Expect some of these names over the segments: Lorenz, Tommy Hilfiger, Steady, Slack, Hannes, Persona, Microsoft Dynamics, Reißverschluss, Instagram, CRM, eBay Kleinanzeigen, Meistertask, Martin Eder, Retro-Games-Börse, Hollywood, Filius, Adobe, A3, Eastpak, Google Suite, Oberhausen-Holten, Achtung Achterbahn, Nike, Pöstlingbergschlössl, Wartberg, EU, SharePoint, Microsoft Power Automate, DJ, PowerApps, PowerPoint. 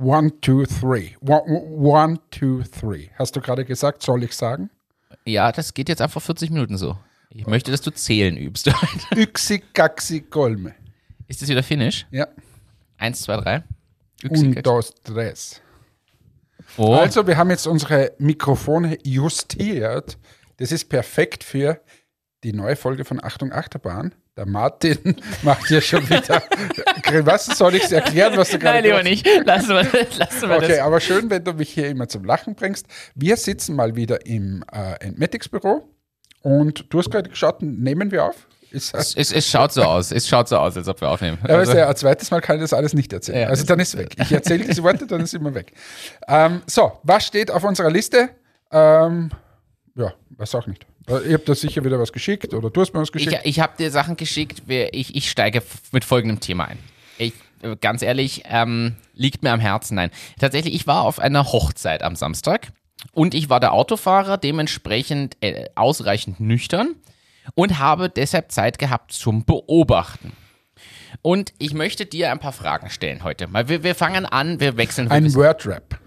One, two, three. One, two, three. Hast du gerade gesagt, soll ich sagen? Ja, das geht jetzt einfach 40 Minuten so. Ich möchte, dass du zählen übst. Yksi, kaksi, kolme. Ist das wieder Finnisch? Ja. 1, 2, 3. Yksi, kaksi. Dos, tres. Oh. Also, wir haben jetzt unsere Mikrofone justiert. Das ist perfekt für die neue Folge von Achtung Achterbahn. Der Martin macht hier schon wieder... Was soll ich erklären, was du gerade... Nein, lieber nicht. Lassen wir das. Okay, aber schön, wenn du mich hier immer zum Lachen bringst. Wir sitzen mal wieder im Endmatics-Büro und du hast gerade geschaut, nehmen wir auf? Es schaut so aus. Es schaut so aus, als ob wir aufnehmen. Ja, also, ein zweites Mal kann ich das alles nicht erzählen. Ja, also dann ist es weg. Ich erzähle diese Worte, dann ist immer weg. So, was steht auf unserer Liste? Ja, weiß auch nicht. Ihr habt da sicher wieder was geschickt oder du hast mir was geschickt. Ich habe dir Sachen geschickt. Ich steige mit folgendem Thema ein. Ganz ehrlich, liegt mir am Herzen. Nein, tatsächlich, ich war auf einer Hochzeit am Samstag und ich war der Autofahrer, dementsprechend ausreichend nüchtern und habe deshalb Zeit gehabt zum Beobachten. Und ich möchte dir ein paar Fragen stellen heute. Wir fangen an, wir wechseln. Ein Word-Rap.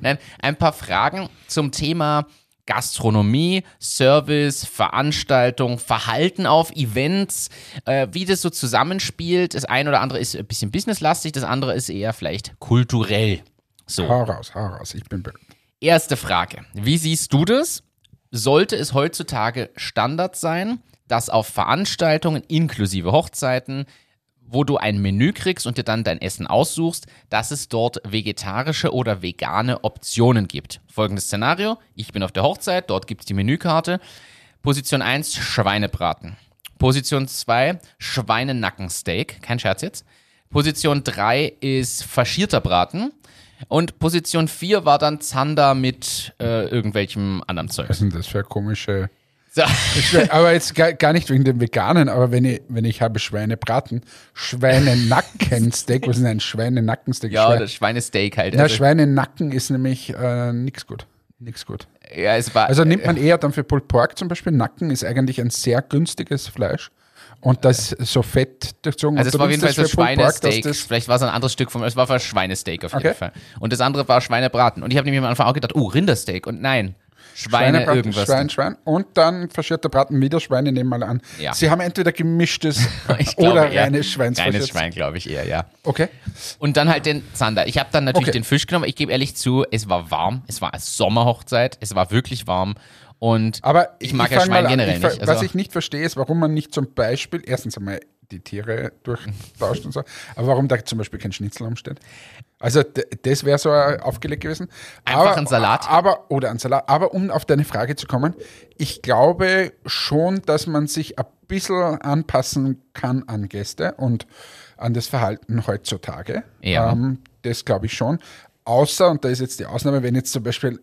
Nein, ein paar Fragen zum Thema Gastronomie, Service, Veranstaltung, Verhalten auf Events, wie das so zusammenspielt. Das eine oder andere ist ein bisschen businesslastig, das andere ist eher vielleicht kulturell. So. Hau raus, ich bin bereit. Erste Frage, wie siehst du das? Sollte es heutzutage Standard sein, dass auf Veranstaltungen inklusive Hochzeiten, wo du ein Menü kriegst und dir dann dein Essen aussuchst, dass es dort vegetarische oder vegane Optionen gibt? Folgendes Szenario, ich bin auf der Hochzeit, dort gibt es die Menükarte. Position 1, Schweinebraten. Position 2, Schweinenackensteak, kein Scherz jetzt. Position 3 ist faschierter Braten. Und Position 4 war dann Zander mit irgendwelchem anderem Zeug. Was sind das für komische... So. Aber jetzt gar nicht wegen dem Veganen, aber wenn ich habe Schweinebraten, Schweinenackensteak, was ist denn ein Schweinenackensteak? Ja, das Schweinesteak halt. Na, also Schweinenacken ist nämlich nix gut. Ja, es war, also nimmt man eher dann für Pulled Pork zum Beispiel. Nacken ist eigentlich ein sehr günstiges Fleisch. Und das ist so fett durchzogen. Also es war auf jeden Fall so Schweinesteak. Vielleicht war es ein anderes Stück von mir. Es war Schweinesteak auf jeden Fall. Und das andere war Schweinebraten. Und ich habe nämlich am Anfang auch gedacht, Rindersteak. Und nein. Schweinebraten, irgendwas. Schwein. Und dann faschierter Braten, wieder Schweine, nehmen wir mal an. Ja. Sie haben entweder gemischtes oder reines Schweinsfaschiertes. Reines Schwein, glaube ich eher, ja. Okay. Und dann halt den Zander. Ich habe dann natürlich den Fisch genommen. Ich gebe ehrlich zu, es war warm. Es war eine Sommerhochzeit. Es war wirklich warm. Und aber ich mag ja Schwein generell nicht. Also was ich nicht verstehe, ist, warum man nicht zum Beispiel, erstens einmal die Tiere durchtauscht und so, aber warum da zum Beispiel kein Schnitzel rumsteht. Also das wäre so aufgelegt gewesen. Einfach ein Salat. Oder ein Salat. Aber um auf deine Frage zu kommen, ich glaube schon, dass man sich ein bisschen anpassen kann an Gäste und an das Verhalten heutzutage. Ja. Das glaube ich schon. Außer, und da ist jetzt die Ausnahme, wenn jetzt zum Beispiel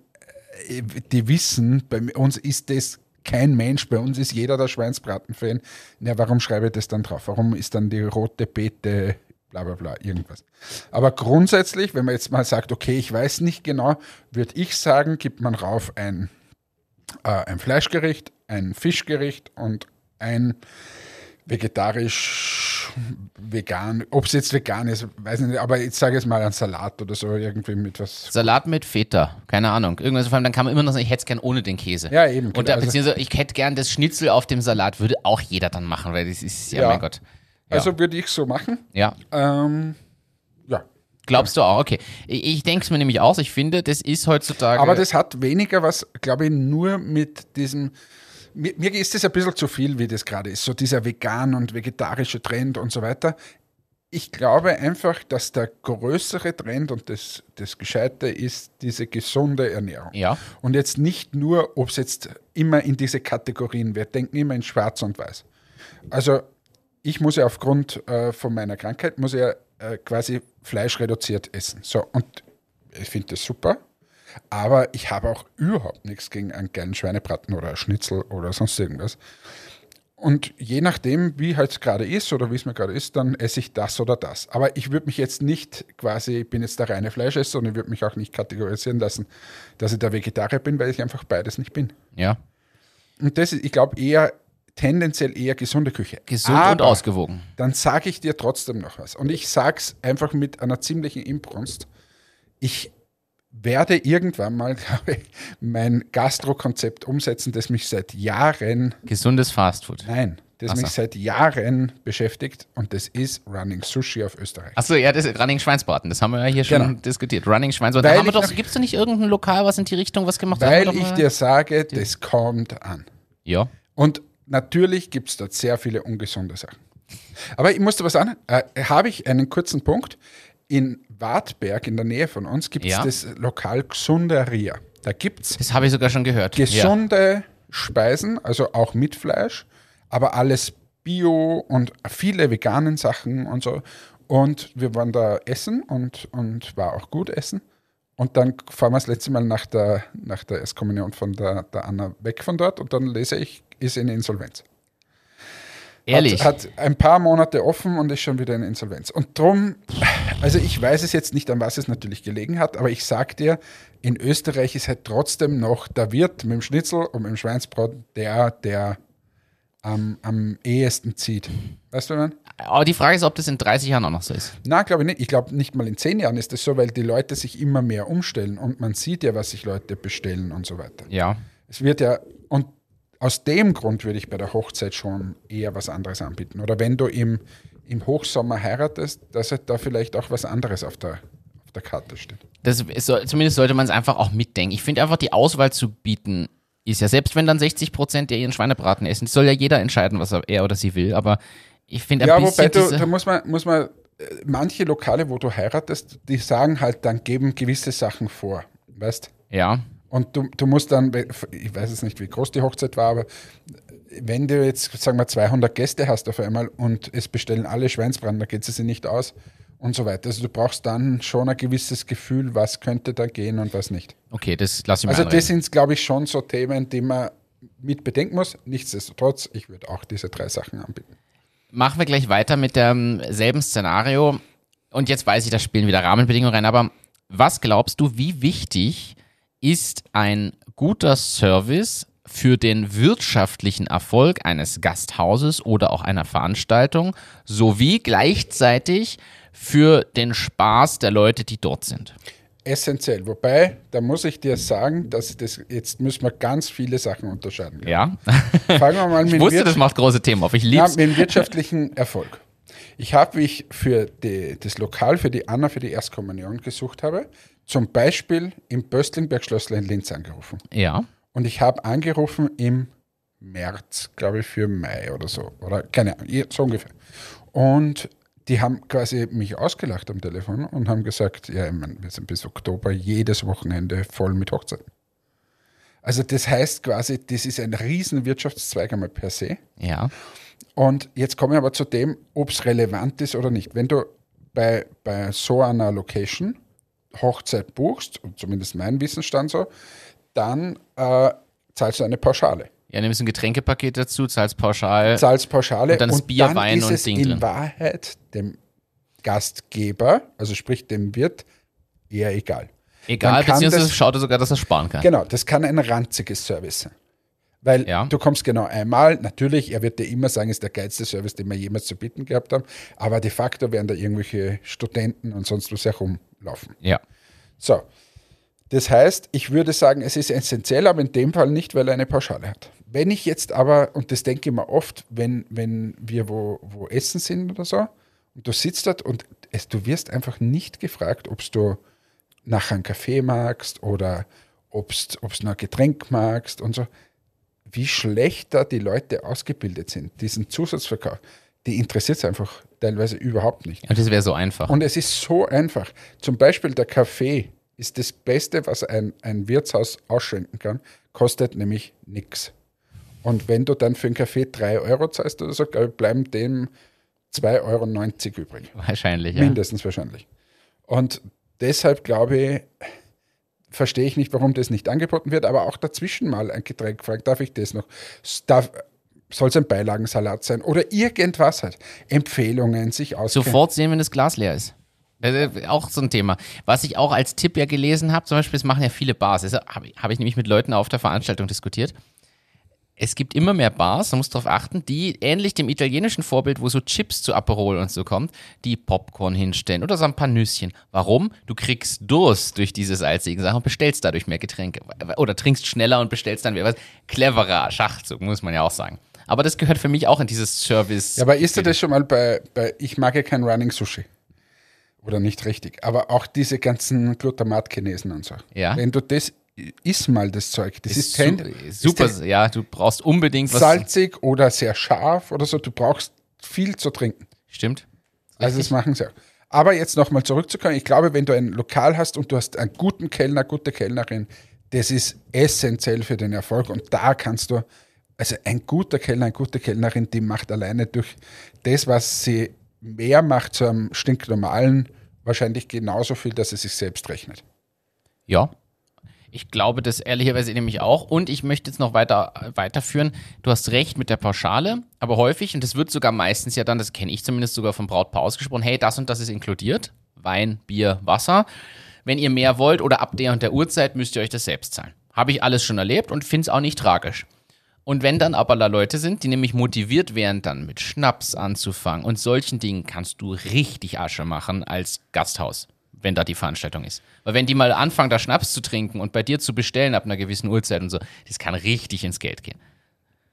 die wissen, bei uns ist das kein Mensch, bei uns ist jeder der Schweinsbraten-Fan. Ja, warum schreibe ich das dann drauf? Warum ist dann die rote Beete, bla bla bla, irgendwas. Aber grundsätzlich, wenn man jetzt mal sagt, okay, ich weiß nicht genau, würde ich sagen, gibt man rauf ein Fleischgericht, ein Fischgericht und ein vegetarisch, vegan, ob es jetzt vegan ist, weiß ich nicht, aber jetzt sage ich es mal, ein Salat oder so, irgendwie mit was. Salat mit Feta, keine Ahnung. Irgendwas, vor allem, dann kann man immer noch sagen, ich hätte es gern ohne den Käse. Ja, eben. Und genau, beziehungsweise, ich hätte gern das Schnitzel auf dem Salat, würde auch jeder dann machen, weil das ist, ja, mein Gott. Ja. Also würde ich so machen. Ja. Ja. Glaubst du auch? Okay. Ich denke es mir nämlich aus, ich finde, das ist heutzutage... Aber das hat weniger was, glaube ich, nur mit diesem... Mir ist das ein bisschen zu viel, wie das gerade ist, so dieser vegan und vegetarische Trend und so weiter. Ich glaube einfach, dass der größere Trend und das Gescheite ist diese gesunde Ernährung. Ja. Und jetzt nicht nur, ob es jetzt immer in diese Kategorien wird, denken immer in Schwarz und Weiß. Also ich muss ja aufgrund von meiner Krankheit, muss ja quasi Fleisch reduziert essen. So, und ich finde das super. Aber ich habe auch überhaupt nichts gegen einen geilen Schweinebraten oder einen Schnitzel oder sonst irgendwas. Und je nachdem, wie halt es gerade ist oder wie es mir gerade ist, dann esse ich das oder das. Aber ich würde mich jetzt nicht quasi, ich bin jetzt der reine Fleischesser und ich würde mich auch nicht kategorisieren lassen, dass ich der Vegetarier bin, weil ich einfach beides nicht bin. Ja. Und das ist, ich glaube, eher tendenziell eher gesunde Küche. Gesund aber und ausgewogen. Dann sage ich dir trotzdem noch was. Und ich sage es einfach mit einer ziemlichen Inbrunst. Ich werde irgendwann mal, glaube ich, mein Gastro-Konzept umsetzen, das mich seit Jahren... Gesundes Fastfood. Nein, das mich seit Jahren beschäftigt, und das ist Running Sushi auf Österreich. Achso, ja, das ist Running Schweinsbraten, das haben wir ja hier schon diskutiert. Running Schweinsbraten. Gibt es doch nicht irgendein Lokal, was in die Richtung was gemacht hat? Weil ich dir sage, das kommt an. Ja. Und natürlich gibt es dort sehr viele ungesunde Sachen. Aber ich musste was sagen, habe ich einen kurzen Punkt. In Wartberg, in der Nähe von uns, gibt es das Lokal Gsunderia. Da gibt es... Das habe ich sogar schon gehört. Gesunde Speisen, also auch mit Fleisch, aber alles Bio und viele veganen Sachen und so. Und wir waren da essen und war auch gut essen. Und dann fahren wir das letzte Mal nach der Erstkommunion von der Anna weg von dort, und dann lese ich, ist in Insolvenz. Ehrlich? Hat ein paar Monate offen und ist schon wieder in Insolvenz. Und drum, also ich weiß es jetzt nicht, an was es natürlich gelegen hat, aber ich sag dir, in Österreich ist halt trotzdem noch der Wirt mit dem Schnitzel und mit dem Schweinsbraten der am ehesten zieht. Weißt du, was ich meine? Aber die Frage ist, ob das in 30 Jahren auch noch so ist. Nein, glaube ich nicht. Ich glaube, nicht mal in 10 Jahren ist das so, weil die Leute sich immer mehr umstellen und man sieht ja, was sich Leute bestellen und so weiter. Ja. Es wird ja... und aus dem Grund würde ich bei der Hochzeit schon eher was anderes anbieten. Oder wenn du im Hochsommer heiratest, dass halt da vielleicht auch was anderes auf der Karte steht. Zumindest sollte man es einfach auch mitdenken. Ich finde einfach, die Auswahl zu bieten ist ja, selbst wenn dann 60% der ihren Schweinebraten essen, soll ja jeder entscheiden, was er oder sie will. Aber ich finde ein bisschen... Ja, wobei da muss man manche Lokale, wo du heiratest, die sagen halt dann, geben gewisse Sachen vor. Weißt? Ja. Und du musst dann, ich weiß jetzt nicht, wie groß die Hochzeit war, aber wenn du jetzt, sagen wir, 200 Gäste hast auf einmal und es bestellen alle Schweinsbraten, dann geht es dir nicht aus und so weiter. Also du brauchst dann schon ein gewisses Gefühl, was könnte da gehen und was nicht. Okay, das lasse ich mal. Also das sind, glaube ich, schon so Themen, die man mit bedenken muss. Nichtsdestotrotz, ich würde auch diese 3 Sachen anbieten. Machen wir gleich weiter mit demselben Szenario. Und jetzt weiß ich, da spielen wieder Rahmenbedingungen rein, aber was glaubst du, wie wichtig ist ein guter Service für den wirtschaftlichen Erfolg eines Gasthauses oder auch einer Veranstaltung, sowie gleichzeitig für den Spaß der Leute, die dort sind? Essentiell. Wobei, da muss ich dir sagen, dass das jetzt müssen wir ganz viele Sachen unterscheiden. Ja. Fangen wir mal mit das macht große Themen auf. Ich lieb's. Mit dem wirtschaftlichen Erfolg. Ich habe, wie ich für das Lokal für die Anna für die Erstkommunion gesucht habe, zum Beispiel im Pöstlingbergschlössl in Linz angerufen. Ja. Und ich habe angerufen im März, glaube ich, für Mai oder so. Oder keine Ahnung, so ungefähr. Und die haben quasi mich ausgelacht am Telefon und haben gesagt, ja, ich meine, wir sind bis Oktober jedes Wochenende voll mit Hochzeiten. Also das heißt quasi, das ist ein riesen Wirtschaftszweig einmal per se. Ja. Und jetzt komme ich aber zu dem, ob es relevant ist oder nicht. Wenn du bei so einer Location Hochzeit buchst, und zumindest mein Wissensstand so, dann zahlst du eine Pauschale. Ja, nimmst ein Getränkepaket dazu, zahlst pauschal und dann ist Bier, dann Wein ist und Ding drin. In Wahrheit dem Gastgeber, also sprich dem Wirt, eher egal. Egal, beziehungsweise schaut er sogar, dass er sparen kann. Genau, das kann ein ranziges Service sein. Weil du kommst genau einmal, natürlich, er wird dir immer sagen, ist der geilste Service, den wir jemals zu bieten gehabt haben, aber de facto werden da irgendwelche Studenten und sonst was herumlaufen. Ja. So, das heißt, ich würde sagen, es ist essentiell, aber in dem Fall nicht, weil er eine Pauschale hat. Wenn ich jetzt aber, und das denke ich mir oft, wenn wir wo essen sind oder so, und du sitzt dort und du wirst einfach nicht gefragt, ob du nachher einen Kaffee magst oder ob du ein Getränk magst und so. Wie schlecht da die Leute ausgebildet sind, diesen Zusatzverkauf, die interessiert es einfach teilweise überhaupt nicht. Und das wäre so einfach. Und es ist so einfach. Zum Beispiel der Kaffee ist das Beste, was ein Wirtshaus ausschenken kann, kostet nämlich nichts. Und wenn du dann für einen Kaffee 3 € zahlst oder so, bleiben dem 2,90 € übrig. Wahrscheinlich, ja. Mindestens wahrscheinlich. Und deshalb glaube ich, verstehe ich nicht, warum das nicht angeboten wird, aber auch dazwischen mal ein Getränk fragen, darf ich das noch? Soll es ein Beilagensalat sein? Oder irgendwas halt. Empfehlungen, sich auskennen. Sofort sehen, wenn das Glas leer ist. Auch so ein Thema. Was ich auch als Tipp ja gelesen habe, zum Beispiel, das machen ja viele Bars, das habe ich nämlich mit Leuten auf der Veranstaltung diskutiert. es gibt immer mehr Bars, man muss darauf achten, die ähnlich dem italienischen Vorbild, wo so Chips zu Aperol und so kommt, die Popcorn hinstellen oder so ein paar Nüsschen. Warum? Du kriegst Durst durch diese salzigen Sachen und bestellst dadurch mehr Getränke. Oder trinkst schneller und bestellst dann mehr was. Cleverer Schachzug, muss man ja auch sagen. Aber das gehört für mich auch in dieses Service. Ja, aber isst du das schon mal bei ich mag ja kein Running Sushi. Oder nicht richtig. Aber auch diese ganzen Glutamatkinesen und so. Ja. Wenn du das isst mal das Zeug. Das ist super, ist ja, du brauchst unbedingt was. Salzig oder sehr scharf oder so. Du brauchst viel zu trinken. Stimmt. Also das machen sie auch. Aber jetzt nochmal zurückzukommen. Ich glaube, wenn du ein Lokal hast und du hast einen guten Kellner, gute Kellnerin, das ist essentiell für den Erfolg. Und da kannst du, also ein guter Kellner, eine gute Kellnerin, die macht alleine durch das, was sie mehr macht, zu einem stinknormalen, wahrscheinlich genauso viel, dass es sich selbst rechnet. Ja, ich glaube das ehrlicherweise nämlich auch. Und ich möchte jetzt noch weiterführen. Du hast recht mit der Pauschale, aber häufig, und das wird sogar meistens ja dann, das kenne ich zumindest sogar vom Brautpaar ausgesprochen, hey, das und das ist inkludiert, Wein, Bier, Wasser. Wenn ihr mehr wollt oder ab der und der Uhrzeit, müsst ihr euch das selbst zahlen. Habe ich alles schon erlebt und finde es auch nicht tragisch. Und wenn dann aber da Leute sind, die nämlich motiviert wären, dann mit Schnaps anzufangen und solchen Dingen, kannst du richtig Asche machen als Gasthaus, wenn da die Veranstaltung ist. Weil wenn die mal anfangen, da Schnaps zu trinken und bei dir zu bestellen ab einer gewissen Uhrzeit und so, das kann richtig ins Geld gehen.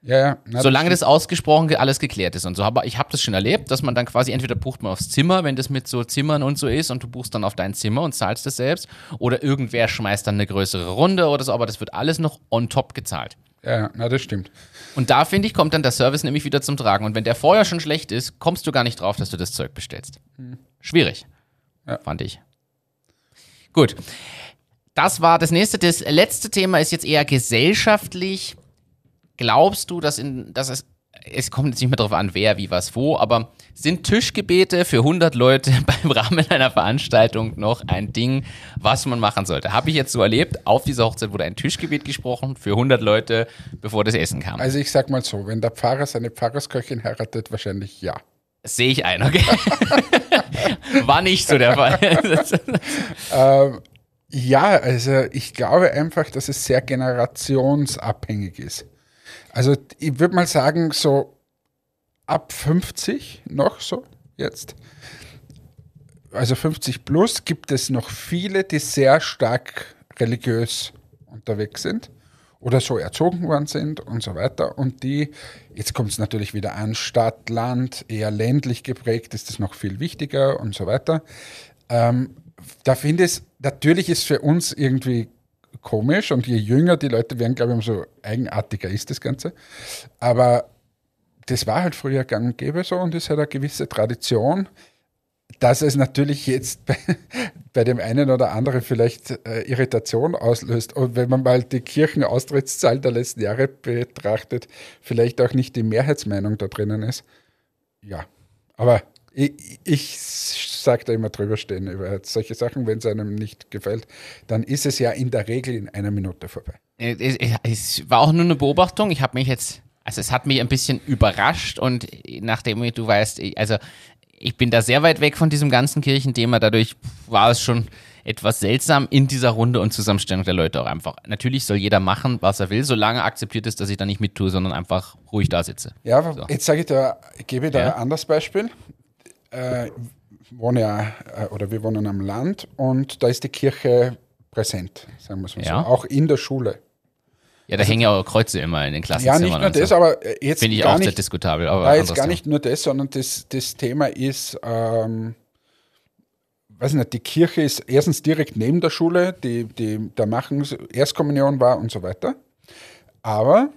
Ja. Solange das ausgesprochen alles geklärt ist und so. Aber ich habe das schon erlebt, dass man dann quasi entweder bucht man aufs Zimmer, wenn das mit so Zimmern und so ist und du buchst dann auf dein Zimmer und zahlst das selbst oder irgendwer schmeißt dann eine größere Runde oder so, aber das wird alles noch on top gezahlt. Ja, na das stimmt. Und da, finde ich, kommt dann der Service nämlich wieder zum Tragen. Und wenn der vorher schon schlecht ist, kommst du gar nicht drauf, dass du das Zeug bestellst. Schwierig, fand ich. Gut, das war das nächste. Das letzte Thema ist jetzt eher gesellschaftlich. Glaubst du, es kommt jetzt nicht mehr darauf an, wer, wie, was, wo, aber sind Tischgebete für 100 Leute beim Rahmen einer Veranstaltung noch ein Ding, was man machen sollte? Habe ich jetzt so erlebt, auf dieser Hochzeit wurde ein Tischgebet gesprochen für 100 Leute, bevor das Essen kam. Also ich sag mal so, wenn der Pfarrer seine Pfarrersköchin heiratet, wahrscheinlich ja. Sehe ich ein, okay. War nicht so der Fall. Ja, also ich glaube einfach, dass es sehr generationsabhängig ist. Also ich würde mal sagen, so ab 50 noch so jetzt, also 50 plus, gibt es noch viele, die sehr stark religiös unterwegs sind oder so erzogen worden sind und so weiter. Und die, jetzt kommt es natürlich wieder an, Stadt, Land, eher ländlich geprägt, ist das noch viel wichtiger und so weiter. Da finde ich, natürlich ist für uns irgendwie komisch und je jünger die Leute werden, glaube ich, umso eigenartiger ist das Ganze. Aber das war halt früher gang und gäbe so und ist halt eine gewisse Tradition, dass es natürlich jetzt bei dem einen oder anderen vielleicht Irritation auslöst. Und wenn man mal die Kirchenaustrittszahl der letzten Jahre betrachtet, vielleicht auch nicht die Mehrheitsmeinung da drinnen ist. Ja, aber ich sage da immer drüber stehen über solche Sachen, wenn es einem nicht gefällt, dann ist es ja in der Regel in einer Minute vorbei. Es war auch nur eine Beobachtung. Ich habe mich jetzt, also es hat mich ein bisschen überrascht und nachdem du weißt, ich bin da sehr weit weg von diesem ganzen Kirchenthema, dadurch war es schon etwas seltsam in dieser Runde und Zusammenstellung der Leute auch einfach. Natürlich soll jeder machen, was er will, solange akzeptiert ist, dass ich da nicht mit tue, sondern einfach ruhig da sitze. Ja, so. Jetzt gebe ich da ein anderes Beispiel. Wir wohnen am Land und da ist die Kirche präsent, sagen wir es mal so, auch in der Schule. Ja, da hängen ja auch Kreuze immer in den Klassenzimmern. Ja, nicht nur das, so. Aber jetzt finde ich auch sehr diskutabel. Aber jetzt gar nicht nur das, sondern das Thema ist, weiß nicht, die Kirche ist erstens direkt neben der Schule, die da machen Erstkommunion war und so weiter. Aber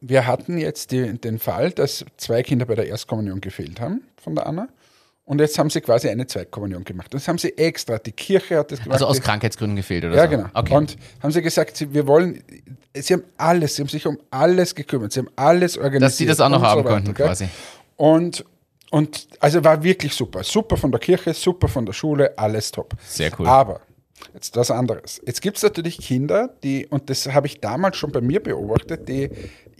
wir hatten jetzt den Fall, dass 2 Kinder bei der Erstkommunion gefehlt haben von der Anna und jetzt haben sie quasi eine Zweitkommunion gemacht. Das haben sie extra, die Kirche hat das gemacht. Also aus Krankheitsgründen gefehlt oder so? Ja, genau. Okay. Und haben sie gesagt, sie haben sich um alles gekümmert, sie haben alles organisiert. Dass sie das auch noch haben konnten quasi. Und also war wirklich super. Super von der Kirche, super von der Schule, alles top. Sehr cool. Aber jetzt was anderes. Jetzt gibt es natürlich Kinder, die, und das habe ich damals schon bei mir beobachtet, die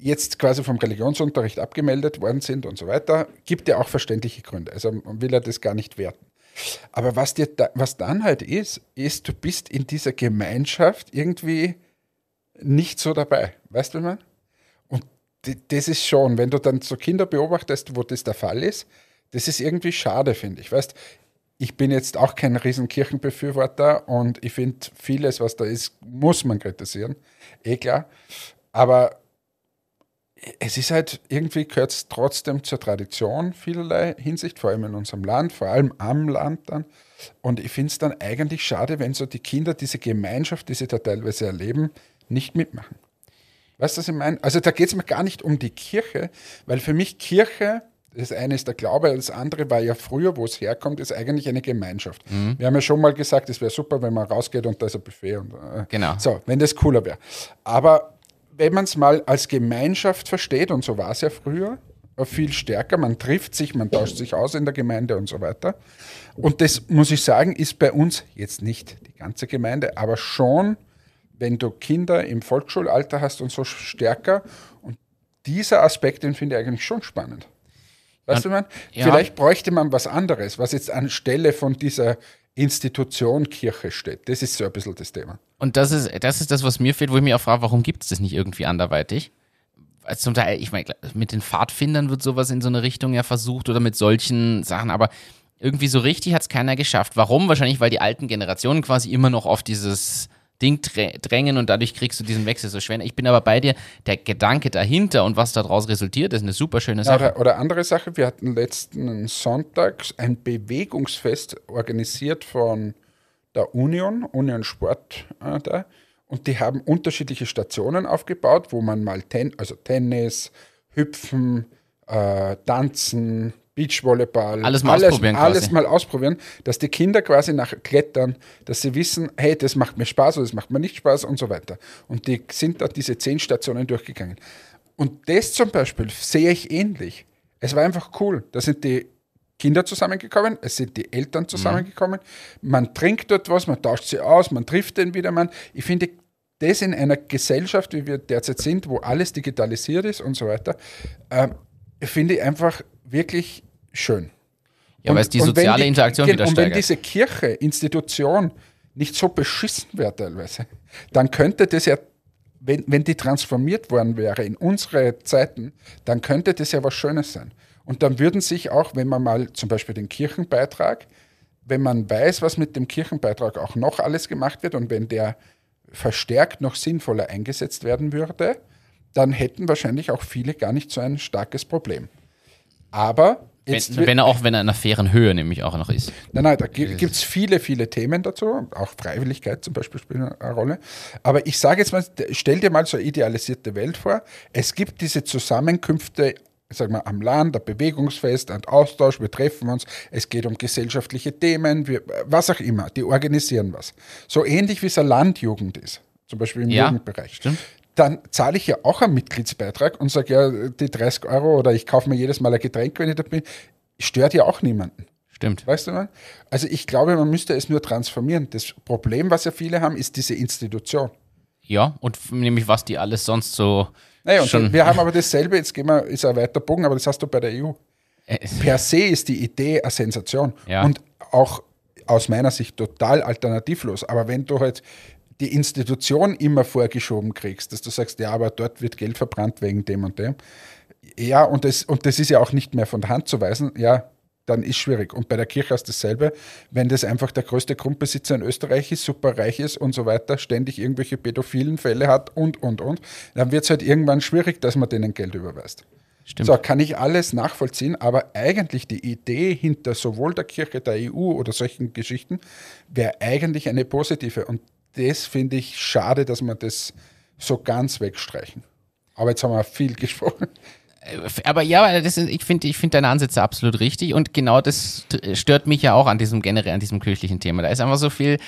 jetzt quasi vom Religionsunterricht abgemeldet worden sind und so weiter, gibt ja auch verständliche Gründe. Also man will ja das gar nicht werten. Aber was dann halt ist, du bist in dieser Gemeinschaft irgendwie nicht so dabei. Weißt du, was ich meine? Und das ist schon, wenn du dann so Kinder beobachtest, wo das der Fall ist, das ist irgendwie schade, finde ich. Weißt, ich bin jetzt auch kein riesen Kirchenbefürworter und ich finde, vieles, was da ist, muss man kritisieren, klar. Aber es ist halt, irgendwie gehört es trotzdem zur Tradition vielerlei Hinsicht, vor allem in unserem Land, vor allem am Land dann. Und ich finde es dann eigentlich schade, wenn so die Kinder diese Gemeinschaft, die sie da teilweise erleben, nicht mitmachen. Weißt du, was ich meine? Also da geht es mir gar nicht um die Kirche, weil für mich Kirche, das eine ist der Glaube, das andere war ja früher, wo es herkommt, ist eigentlich eine Gemeinschaft. Mhm. Wir haben ja schon mal gesagt, es wäre super, wenn man rausgeht und da ist ein Buffet. Und, genau. So, wenn das cooler wäre. Aber wenn man es mal als Gemeinschaft versteht, und so war es ja früher, viel stärker, man trifft sich, man tauscht sich aus in der Gemeinde und so weiter. Und das, muss ich sagen, ist bei uns jetzt nicht die ganze Gemeinde, aber schon, wenn du Kinder im Volksschulalter hast und so stärker. Und dieser Aspekt, den finde ich eigentlich schon spannend. Weißt du, man? Ja. Vielleicht bräuchte man was anderes, was jetzt anstelle von dieser Institution Kirche steht. Das ist so ein bisschen das Thema. Und das ist das, was mir fehlt, wo ich mich auch frage, warum gibt es das nicht irgendwie anderweitig? Also zum Teil, ich meine, mit den Pfadfindern wird sowas in so eine Richtung ja versucht oder mit solchen Sachen, aber irgendwie so richtig hat es keiner geschafft. Warum? Wahrscheinlich, weil die alten Generationen quasi immer noch auf dieses Ding drängen und dadurch kriegst du diesen Wechsel so schwer. Ich bin aber bei dir, der Gedanke dahinter und was daraus resultiert, ist eine super schöne Sache. Oder andere Sache, wir hatten letzten Sonntag ein Bewegungsfest organisiert von der Union Sport da. Und die haben unterschiedliche Stationen aufgebaut, wo man mal Tennis, Hüpfen, Tanzen, Beachvolleyball, alles mal ausprobieren, dass die Kinder quasi nach Klettern, dass sie wissen, hey, das macht mir Spaß oder das macht mir nicht Spaß und so weiter. Und die sind da diese 10 Stationen durchgegangen. Und das zum Beispiel sehe ich ähnlich. Es war einfach cool. Da sind die Kinder zusammengekommen, es sind die Eltern zusammengekommen, man trinkt dort was, man tauscht sie aus, man trifft den wieder, man. Ich finde, das in einer Gesellschaft, wie wir derzeit sind, wo alles digitalisiert ist und so weiter, finde ich einfach wirklich schön. Ja, weil es die soziale Interaktion wieder steigert. Und wenn diese Kirche, Institution nicht so beschissen wäre teilweise, dann könnte das ja, wenn die transformiert worden wäre in unsere Zeiten, dann könnte das ja was Schönes sein. Und dann würden sich auch, wenn man mal zum Beispiel den Kirchenbeitrag, wenn man weiß, was mit dem Kirchenbeitrag auch noch alles gemacht wird und wenn der verstärkt noch sinnvoller eingesetzt werden würde, dann hätten wahrscheinlich auch viele gar nicht so ein starkes Problem. Aber jetzt wenn er in einer fairen Höhe nämlich auch noch ist. Nein, da gibt es viele, viele Themen dazu. Auch Freiwilligkeit zum Beispiel spielt eine Rolle. Aber ich sage jetzt mal, stell dir mal so eine idealisierte Welt vor. Es gibt diese Zusammenkünfte, sagen wir, am Land, ein Bewegungsfest, ein Austausch, wir treffen uns, es geht um gesellschaftliche Themen, was auch immer, die organisieren was. So ähnlich wie es eine Landjugend ist, zum Beispiel im Jugendbereich. Stimmt. Dann zahle ich ja auch einen Mitgliedsbeitrag und sage, ja, die 30 € oder ich kaufe mir jedes Mal ein Getränk, wenn ich da bin, stört ja auch niemanden. Stimmt. Weißt du, man? Also ich glaube, man müsste es nur transformieren. Das Problem, was ja viele haben, ist diese Institution. Ja, und nämlich was die alles sonst so... Naja, und wir haben aber dasselbe, jetzt gehen wir, ist ein weiter Bogen, aber das hast du bei der EU. Per se ist die Idee eine Sensation und auch aus meiner Sicht total alternativlos. Aber wenn du halt die Institution immer vorgeschoben kriegst, dass du sagst, ja, aber dort wird Geld verbrannt wegen dem und dem, ja, und das ist ja auch nicht mehr von der Hand zu weisen, ja, dann ist schwierig. Und bei der Kirche ist dasselbe, wenn das einfach der größte Grundbesitzer in Österreich ist, super reich ist und so weiter, ständig irgendwelche pädophilen Fälle hat und, dann wird es halt irgendwann schwierig, dass man denen Geld überweist. Stimmt. So, kann ich alles nachvollziehen, aber eigentlich die Idee hinter sowohl der Kirche, der EU oder solchen Geschichten wäre eigentlich eine positive. Und das finde ich schade, dass wir das so ganz wegstreichen. Aber jetzt haben wir viel gesprochen. Aber ja, das ist, ich finde deine Ansätze absolut richtig und genau das stört mich ja auch an diesem generell, an diesem kirchlichen Thema. Da ist einfach so viel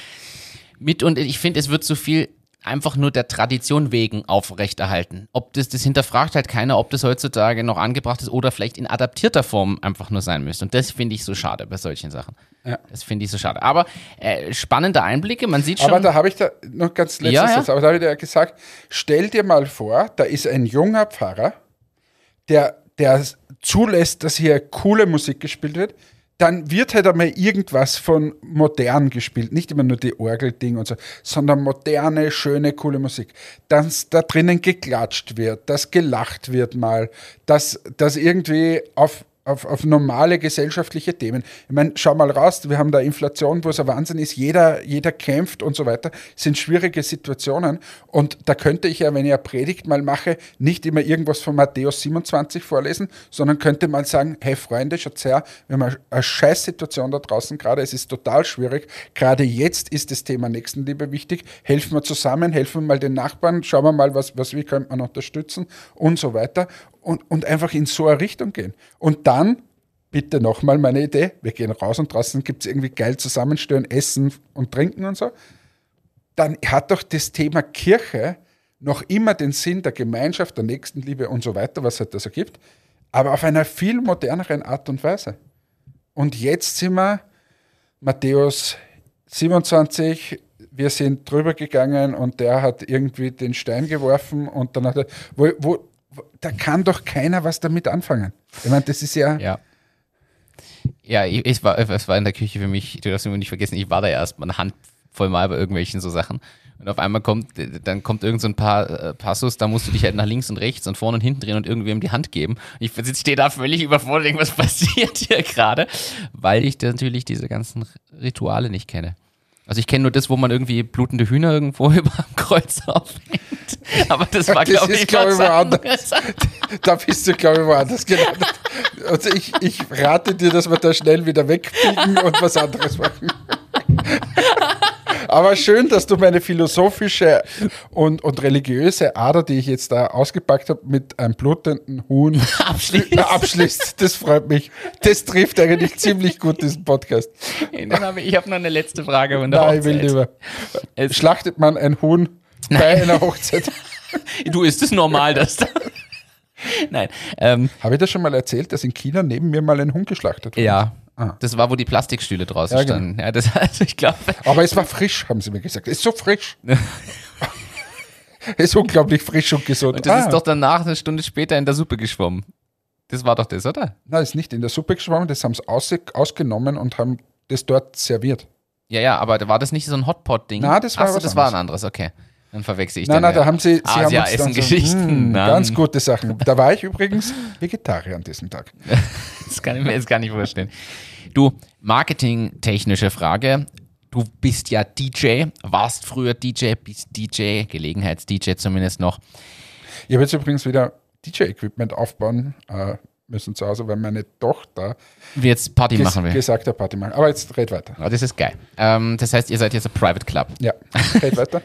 mit und ich finde, es wird so viel einfach nur der Tradition wegen aufrechterhalten. Ob das hinterfragt halt keiner, ob das heutzutage noch angebracht ist oder vielleicht in adaptierter Form einfach nur sein müsste. Und das finde ich so schade bei solchen Sachen. Ja. Das finde ich so schade. Aber spannende Einblicke, man sieht schon... Aber da habe ich da noch ganz letztes Satz, aber da habe ich dir ja gesagt, stell dir mal vor, da ist ein junger Pfarrer, der zulässt, dass hier coole Musik gespielt wird, dann wird halt einmal irgendwas von modern gespielt. Nicht immer nur die Orgel-Ding und so, sondern moderne, schöne, coole Musik. Dass da drinnen geklatscht wird, dass gelacht wird mal, dass irgendwie auf normale gesellschaftliche Themen. Ich meine, schau mal raus, wir haben da Inflation, wo es ein Wahnsinn ist, jeder kämpft und so weiter, sind schwierige Situationen und da könnte ich ja, wenn ich eine Predigt mal mache, nicht immer irgendwas von Matthäus 27 vorlesen, sondern könnte mal sagen, hey Freunde, schaut's her, wir haben eine Scheißsituation da draußen gerade, es ist total schwierig, gerade jetzt ist das Thema Nächstenliebe wichtig, helfen wir zusammen, helfen wir mal den Nachbarn, schauen wir mal, wie könnte man unterstützen und so weiter. Und einfach in so eine Richtung gehen. Und dann, bitte nochmal meine Idee, wir gehen raus und draußen gibt es irgendwie geil zusammenstellen, essen und trinken und so. Dann hat doch das Thema Kirche noch immer den Sinn der Gemeinschaft, der Nächstenliebe und so weiter, was es halt da so gibt, aber auf einer viel moderneren Art und Weise. Und jetzt sind wir, Matthäus 27, wir sind drüber gegangen und der hat irgendwie den Stein geworfen und dann hat er, da kann doch keiner was damit anfangen. Ich meine, das ist ja... Ja, es war in der Küche für mich, du darfst immer nicht vergessen, ich war da erst mal eine Handvoll mal bei irgendwelchen so Sachen und auf einmal kommt irgend so ein paar Passus, da musst du dich halt nach links und rechts und vorne und hinten drehen und irgendwem die Hand geben. Ich stehe da völlig überfordert, denke, was passiert hier gerade, weil ich natürlich diese ganzen Rituale nicht kenne. Also ich kenne nur das, wo man irgendwie blutende Hühner irgendwo über am Kreuz aufhängt. Aber das war, glaube ich, was anderes. Da bist du, glaube ich, woanders gelandet. Also ich rate dir, dass wir da schnell wieder wegbiegen und was anderes machen. Aber schön, dass du meine philosophische und religiöse Ader, die ich jetzt da ausgepackt habe, mit einem blutenden Huhn abschließt. Das freut mich. Das trifft eigentlich ziemlich gut diesen Podcast. Ich habe noch eine letzte Frage von der Hochzeit. Nein, ich will lieber. Schlachtet man ein Huhn bei einer Hochzeit? Du, ist es das normal, dass da... Nein. Habe ich das schon mal erzählt, dass in China neben mir mal ein Huhn geschlachtet wurde? Ja. Ah. Das war, wo die Plastikstühle draußen standen. Ja, das, also ich glaube. Aber es war frisch, haben sie mir gesagt. Es ist so frisch. Es ist unglaublich frisch und gesund. Und das ist doch danach eine Stunde später in der Suppe geschwommen. Das war doch das, oder? Nein, ist nicht in der Suppe geschwommen. Das haben sie ausgenommen und haben das dort serviert. Ja, aber war das nicht so ein Hotpot-Ding? Nein, das war was anderes. Das war ein anderes, okay. Dann verwechsel ich das. Nein, da haben sie Asia-Essen-Geschichten. Ganz gute Sachen. Da war ich übrigens Vegetarier an diesem Tag. Das kann ich mir jetzt gar nicht vorstellen. Du, marketingtechnische Frage. Du bist ja DJ, warst früher DJ, bist DJ, Gelegenheits-DJ zumindest noch. Ich habe jetzt übrigens wieder DJ-Equipment aufbauen müssen zu Hause, weil meine Tochter jetzt Party machen will. Gesagt hat, Party machen. Aber jetzt red weiter. Oh, das ist geil. Das heißt, ihr seid jetzt ein Private Club. Ja, red weiter.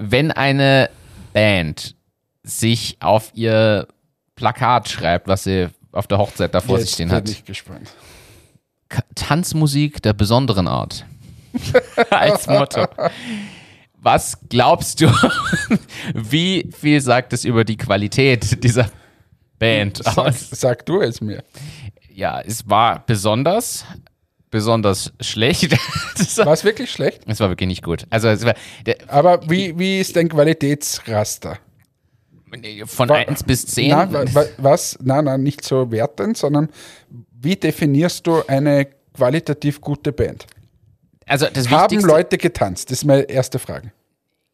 Wenn eine Band sich auf ihr Plakat schreibt, was sie auf der Hochzeit da vor sich stehen hat. Jetzt bin ich gespannt. Tanzmusik der besonderen Art. Als Motto. Was glaubst du, wie viel sagt es über die Qualität dieser Band aus? Sag du es mir. Ja, es war besonders schlecht. War es wirklich schlecht? Es war wirklich nicht gut. Also es war, aber wie ist dein Qualitätsraster? Von 1 bis 10? Was? Nein, nicht so wertend, sondern wie definierst du eine qualitativ gute Band? Also das Haben Leute getanzt? Das ist meine erste Frage.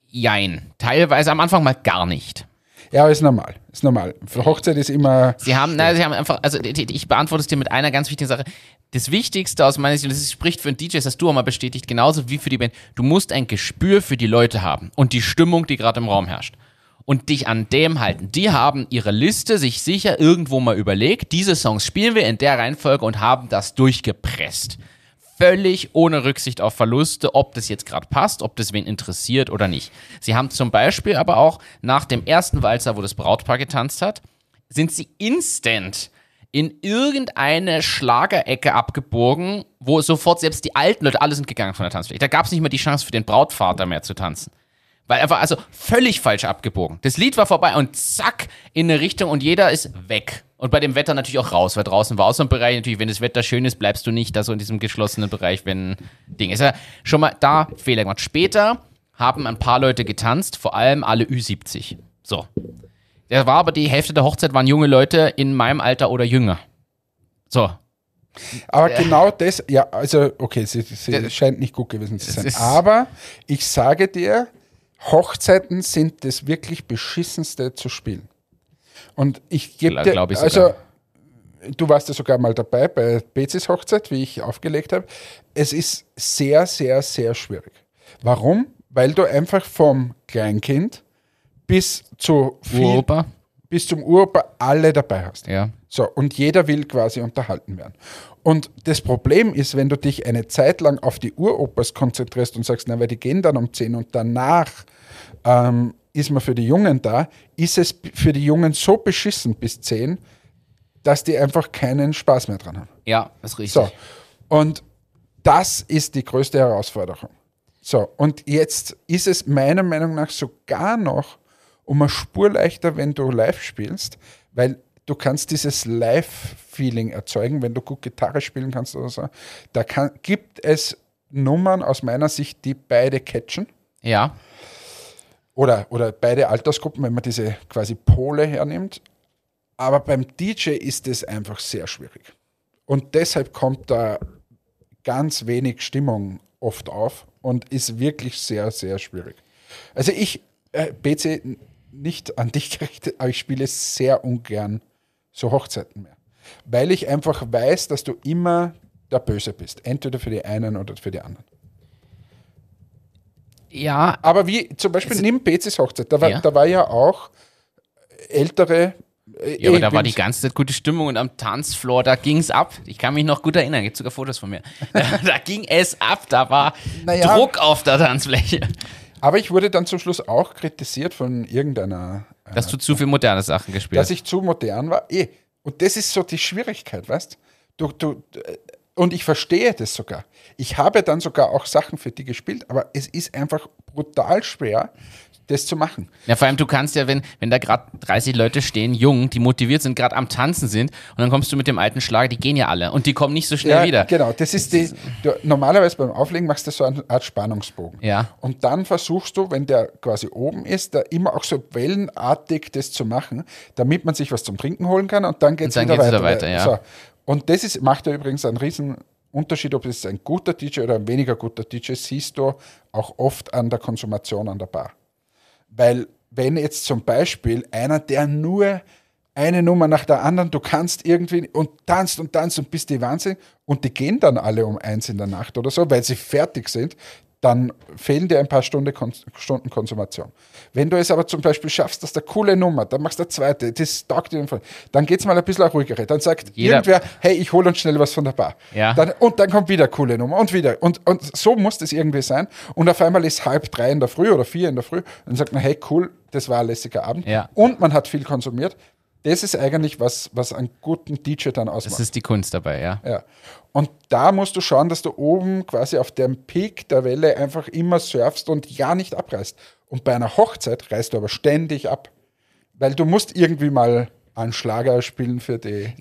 Jein. Teilweise am Anfang mal gar nicht. Ja, ist normal. Ist normal. Für Hochzeit ist immer... Sie haben einfach... Also ich beantworte es dir mit einer ganz wichtigen Sache. Das Wichtigste aus meiner Sicht, und das spricht für einen DJ, das hast du auch mal bestätigt, genauso wie für die Band, du musst ein Gespür für die Leute haben und die Stimmung, die gerade im Raum herrscht. Und dich an dem halten. Die haben ihre Liste sich sicher irgendwo mal überlegt, diese Songs spielen wir in der Reihenfolge und haben das durchgepresst. Völlig ohne Rücksicht auf Verluste, ob das jetzt gerade passt, ob das wen interessiert oder nicht. Sie haben zum Beispiel aber auch nach dem ersten Walzer, wo das Brautpaar getanzt hat, sind sie instant in irgendeine Schlagerecke abgebogen, wo sofort selbst die alten Leute, alle sind gegangen von der Tanzfläche. Da gab es nicht mehr die Chance für den Brautvater mehr zu tanzen. Weil einfach, also völlig falsch abgebogen. Das Lied war vorbei und zack, in eine Richtung und jeder ist weg. Und bei dem Wetter natürlich auch raus, weil draußen war Außenbereich. Natürlich, wenn das Wetter schön ist, bleibst du nicht da so in diesem geschlossenen Bereich, wenn Ding ist. Ja, schon mal da Fehler gemacht. Später haben ein paar Leute getanzt, vor allem alle Ü70. So. Da war aber die Hälfte der Hochzeit waren junge Leute in meinem Alter oder jünger. So. Aber genau das, ja, also okay, sie scheint nicht gut gewesen zu sein. Aber ich sage dir, Hochzeiten sind das wirklich beschissenste zu spielen. Und ich gebe dir, also du warst ja sogar mal dabei bei Bezis Hochzeit, wie ich aufgelegt habe. Es ist sehr, sehr, sehr schwierig. Warum? Weil du einfach vom Kleinkind bis zum Uropa alle dabei hast. Ja. So, und jeder will quasi unterhalten werden. Und das Problem ist, wenn du dich eine Zeit lang auf die Uropas konzentrierst und sagst, na, weil die gehen dann um 10 und danach ist man für die Jungen da, ist es für die Jungen so beschissen bis 10, dass die einfach keinen Spaß mehr dran haben. Ja, das ist richtig. So, und das ist die größte Herausforderung. So, und jetzt ist es meiner Meinung nach sogar noch um eine Spur leichter, wenn du live spielst, weil du kannst dieses Live-Feeling erzeugen, wenn du gut Gitarre spielen kannst oder so. Da gibt es Nummern aus meiner Sicht, die beide catchen. Ja. Oder beide Altersgruppen, wenn man diese quasi Pole hernimmt. Aber beim DJ ist das einfach sehr schwierig. Und deshalb kommt da ganz wenig Stimmung oft auf und ist wirklich sehr, sehr schwierig. Also ich, BC, nicht an dich gerichtet, aber ich spiele sehr ungern so Hochzeiten mehr. Weil ich einfach weiß, dass du immer der Böse bist. Entweder für die einen oder für die anderen. Ja. Aber wie zum Beispiel nimm Bezis Hochzeit. Da war ja auch ältere. Ja, aber da war die ganze Zeit gute Stimmung und am Tanzfloor, da ging es ab. Ich kann mich noch gut erinnern, gibt sogar Fotos von mir. Da ging es ab, da war Druck auf der Tanzfläche. Aber ich wurde dann zum Schluss auch kritisiert von irgendeiner... dass du zu viel moderne Sachen gespielt hast. Dass ich zu modern war. Und das ist so die Schwierigkeit, weißt du? Und ich verstehe das sogar. Ich habe dann sogar auch Sachen für die gespielt, aber es ist einfach brutal schwer, das zu machen. Ja, vor allem, du kannst ja, wenn da gerade 30 Leute stehen, jung, die motiviert sind, gerade am Tanzen sind, und dann kommst du mit dem alten Schlager, die gehen ja alle und die kommen nicht so schnell wieder. Genau, normalerweise beim Auflegen machst du so eine Art Spannungsbogen. Ja. Und dann versuchst du, wenn der quasi oben ist, da immer auch so wellenartig das zu machen, damit man sich was zum Trinken holen kann und dann geht's wieder weiter. Ja. So. Und das macht ja übrigens einen riesen Unterschied, ob es ein guter DJ oder ein weniger guter DJ ist, siehst du auch oft an der Konsumation an der Bar. Weil wenn jetzt zum Beispiel einer, der nur eine Nummer nach der anderen, du kannst irgendwie und tanzt und bist die Wahnsinn und die gehen dann alle um 1 in der Nacht oder so, weil sie fertig sind, dann fehlen dir ein paar Stunden Konsumation. Wenn du es aber zum Beispiel schaffst, dass der coole Nummer, dann machst du eine zweite, das taugt dir, dann geht es mal ein bisschen auch ruhiger. Dann sagt irgendwer, hey, ich hole uns schnell was von der Bar. Ja. Dann kommt wieder coole Nummer und wieder. Und so muss das irgendwie sein. Und auf einmal ist 2:30 in der Früh oder 4 in der Früh und sagt man, hey, cool, das war ein lässiger Abend. Ja. Und man hat viel konsumiert. Das ist eigentlich, was einen guten DJ dann ausmacht. Das ist die Kunst dabei, ja. Und da musst du schauen, dass du oben quasi auf dem Peak der Welle einfach immer surfst und ja nicht abreißt. Und bei einer Hochzeit reißt du aber ständig ab. Weil du musst irgendwie mal einen Schlager spielen für die...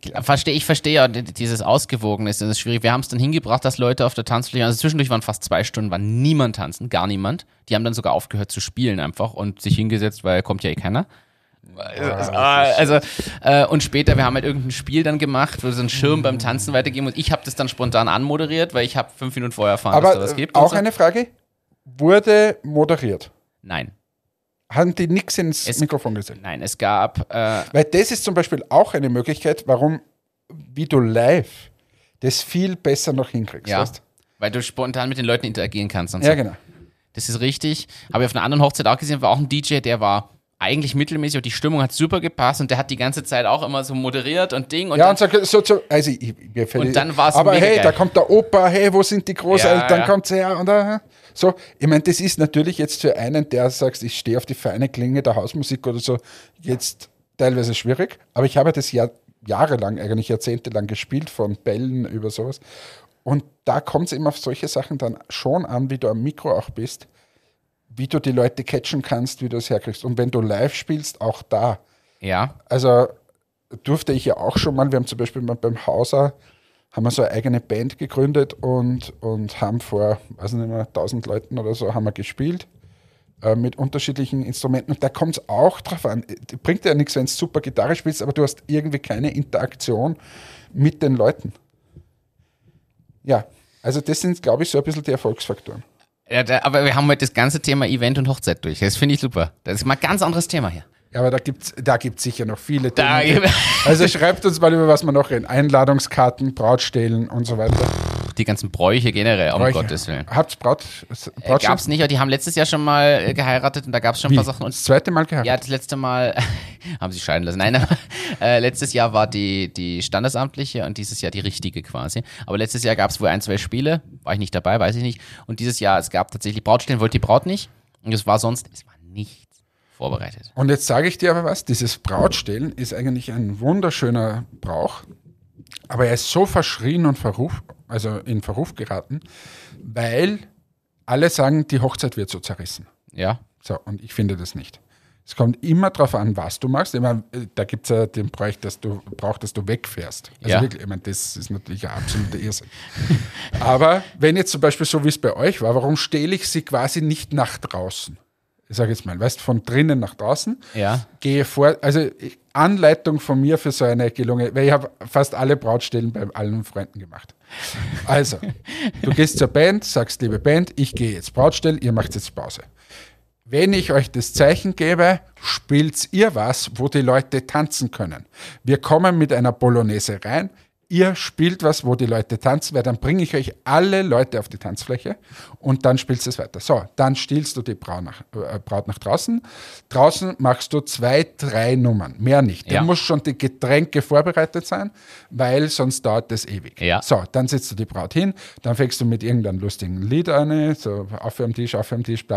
Ich verstehe ja dieses Ausgewogenes, das ist schwierig. Wir haben es dann hingebracht, dass Leute auf der Tanzfläche... Also zwischendurch waren fast 2 Stunden, war niemand tanzen, gar niemand. Die haben dann sogar aufgehört zu spielen einfach und sich hingesetzt, weil kommt ja eh keiner. Und später, wir haben halt irgendein Spiel dann gemacht, wo so ein Schirm beim Tanzen weitergeben und ich habe das dann spontan anmoderiert, weil ich habe 5 Minuten vorher erfahren, dass da was gibt. Aber auch so. Eine Frage, wurde moderiert? Nein. Haben die nichts ins Mikrofon gesagt? Nein, es gab... weil das ist zum Beispiel auch eine Möglichkeit, wie du live das viel besser noch hinkriegst. Ja, weißt? Weil du spontan mit den Leuten interagieren kannst. Und so. Ja, genau. Das ist richtig. Habe ich auf einer anderen Hochzeit auch gesehen, war auch ein DJ, der war... eigentlich mittelmäßig und die Stimmung hat super gepasst und der hat die ganze Zeit auch immer so moderiert und Ding. Und ja, dann, und so also mir fällt und dann war es mega aber hey, geil. Da kommt der Opa, hey, wo sind die Großeltern, ja, dann kommt's her und so. Ich meine, das ist natürlich jetzt für einen, der sagt, ich stehe auf die feine Klinge der Hausmusik oder so, jetzt teilweise schwierig, aber ich habe das jahrelang, eigentlich jahrzehntelang gespielt, von Bällen über sowas und da kommt es eben auf solche Sachen dann schon an, wie du am Mikro auch bist, wie du die Leute catchen kannst, wie du es herkriegst. Und wenn du live spielst, auch da. Ja. Also durfte ich ja auch schon mal, wir haben zum Beispiel mal beim Hauser, haben wir so eine eigene Band gegründet und haben vor, weiß nicht mehr, 1000 Leuten oder so, haben wir gespielt mit unterschiedlichen Instrumenten. Und da kommt es auch drauf an. Bringt dir ja nichts, wenn du super Gitarre spielst, aber du hast irgendwie keine Interaktion mit den Leuten. Ja, also das sind, glaube ich, so ein bisschen die Erfolgsfaktoren. Ja, aber wir haben halt das ganze Thema Event und Hochzeit durch. Das finde ich super. Das ist mal ein ganz anderes Thema hier. Ja, aber da gibt's sicher noch viele Dinge. Also schreibt uns mal, über was wir noch reden. Einladungskarten, Brautstehlen und so weiter. Die ganzen Bräuche generell, um Gottes Willen. Habt ihr Brautstehlen? Gab's nicht, die haben letztes Jahr schon mal geheiratet und da gab es schon ein paar Sachen. Und das zweite Mal geheiratet? Ja, das letzte Mal haben sie scheiden lassen. Nein, aber, letztes Jahr war die standesamtliche und dieses Jahr die richtige quasi. Aber letztes Jahr gab es wohl 1-2 Spiele, war ich nicht dabei, weiß ich nicht. Und dieses Jahr, es gab tatsächlich Brautstehlen, wollte die Braut nicht. Und es war nichts vorbereitet. Und jetzt sage ich dir aber was, dieses Brautstehlen ist eigentlich ein wunderschöner Brauch, aber er ist so verschrien und in Verruf geraten, weil alle sagen, die Hochzeit wird so zerrissen. Ja. So, und ich finde das nicht. Es kommt immer darauf an, was du machst. Ich meine, da gibt es ja den Bereich, dass du wegfährst. Also wirklich, ich meine, das ist natürlich ein absoluter Irrsinn. Aber wenn jetzt zum Beispiel so, wie es bei euch war, warum stehle ich sie quasi nicht nach draußen? Ich sage jetzt mal, weißt du, von drinnen nach draußen, gehe vor, also Anleitung von mir für so eine gelungene, weil ich habe fast alle Brautstellen bei allen Freunden gemacht. Also, du gehst zur Band, sagst, liebe Band, ich gehe jetzt Brautstellen, ihr macht jetzt Pause. Wenn ich euch das Zeichen gebe, spielt ihr was, wo die Leute tanzen können. Wir kommen mit einer Bolognese rein, ihr spielt was, wo die Leute tanzen, weil dann bringe ich euch alle Leute auf die Tanzfläche und dann spielst du es weiter. So, dann stiehlst du die Braut nach draußen. Draußen machst du 2-3 Nummern, mehr nicht. Da muss schon die Getränke vorbereitet sein, weil sonst dauert das ewig. Ja. So, dann setzt du die Braut hin, dann fängst du mit irgendeinem lustigen Lied an, so auf ihrem Tisch, bla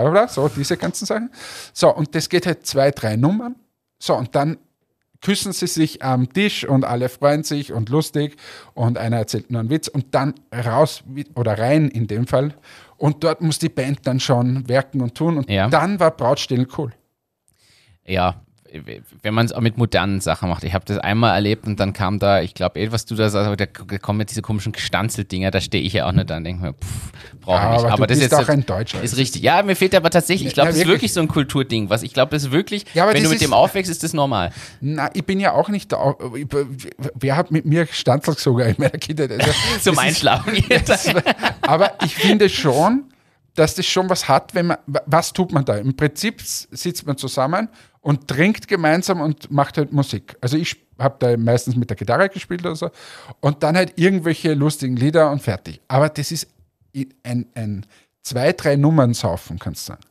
bla bla, so diese ganzen Sachen. So, und das geht halt 2-3 Nummern. So, und dann küssen sie sich am Tisch und alle freuen sich und lustig und einer erzählt nur einen Witz und dann raus oder rein in dem Fall und dort muss die Band dann schon werken und tun und dann war Brautstehlen cool. Ja, wenn man es auch mit modernen Sachen macht. Ich habe das einmal erlebt und dann kam da, ich glaube, was du da sagst, aber da kommen jetzt diese komischen Gestanzeldinger, da stehe ich ja auch nicht an, denke mir, brauche ich nicht. Aber das ist auch ein Deutscher. Ist richtig. Ja, mir fehlt aber tatsächlich, ich glaube, das ist wirklich so ein Kulturding, was ich glaube, das ist wirklich, ja, wenn du mit dem aufwächst, ist das normal. Na, ich bin ja auch nicht da. Wer hat mit mir Gestanzelt sogar in meiner Kindheit? Also, zum Einschlafen. Aber ich finde schon, dass das schon was hat, wenn man, was tut man da? Im Prinzip sitzt man zusammen und trinkt gemeinsam und macht halt Musik. Also ich habe da meistens mit der Gitarre gespielt oder so und dann halt irgendwelche lustigen Lieder und fertig. Aber das ist ein 2-3 Nummern saufen, kannst du sagen.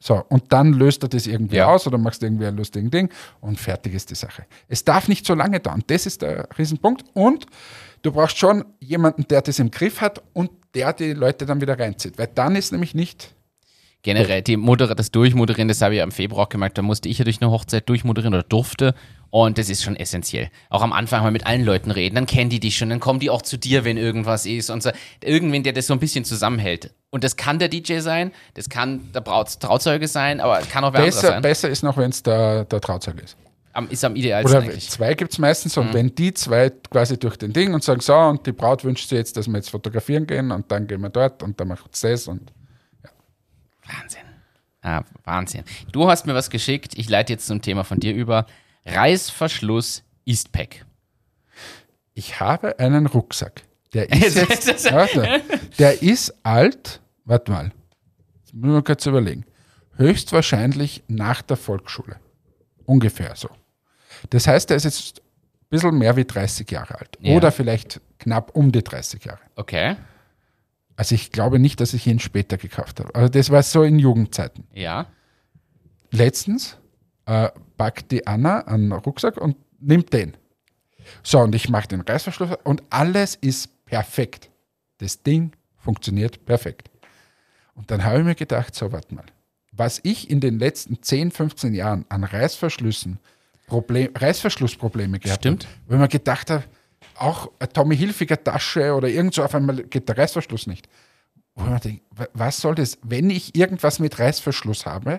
So, und dann löst er das irgendwie aus oder machst irgendwie ein lustigen Ding und fertig ist die Sache. Es darf nicht so lange dauern. Das ist der Riesenpunkt und du brauchst schon jemanden, der das im Griff hat und der die Leute dann wieder reinzieht. Weil dann ist nämlich nicht... Generell, das Durchmoderieren, das habe ich ja im Februar auch gemerkt, da musste ich ja durch eine Hochzeit durchmoderieren oder durfte und das ist schon essentiell. Auch am Anfang mal mit allen Leuten reden, dann kennen die dich schon, dann kommen die auch zu dir, wenn irgendwas ist und so. Irgendwen, der das so ein bisschen zusammenhält. Und das kann der DJ sein, das kann der Trauzeuge sein, aber kann auch wer anderes sein. Besser ist noch, wenn es der Trauzeuge ist. Ist am idealsten oder eigentlich. Zwei gibt es meistens und wenn die zwei quasi durch den Ding und sagen, so und die Braut wünscht sich jetzt, dass wir jetzt fotografieren gehen und dann gehen wir dort und dann macht es das und Wahnsinn. Wahnsinn. Du hast mir was geschickt. Ich leite jetzt zum Thema von dir über. Reißverschluss Eastpak. Ich habe einen Rucksack. Der ist jetzt, der ist alt, warte mal, jetzt müssen wir kurz überlegen. Höchstwahrscheinlich nach der Volksschule. Ungefähr so. Das heißt, der ist jetzt ein bisschen mehr wie 30 Jahre alt. Ja. Oder vielleicht knapp um die 30 Jahre. Okay. Also ich glaube nicht, dass ich ihn später gekauft habe. Also das war so in Jugendzeiten. Ja. Letztens packt die Anna einen Rucksack und nimmt den. So, und ich mache den Reißverschluss und alles ist perfekt. Das Ding funktioniert perfekt. Und dann habe ich mir gedacht, so, warte mal. Was ich in den letzten 10, 15 Jahren an Reißverschlussprobleme gehabt habe, weil man gedacht hat, auch eine Tommy Hilfiger Tasche oder irgend so, auf einmal geht der Reißverschluss nicht. Wo man denkt, was soll das? Wenn ich irgendwas mit Reißverschluss habe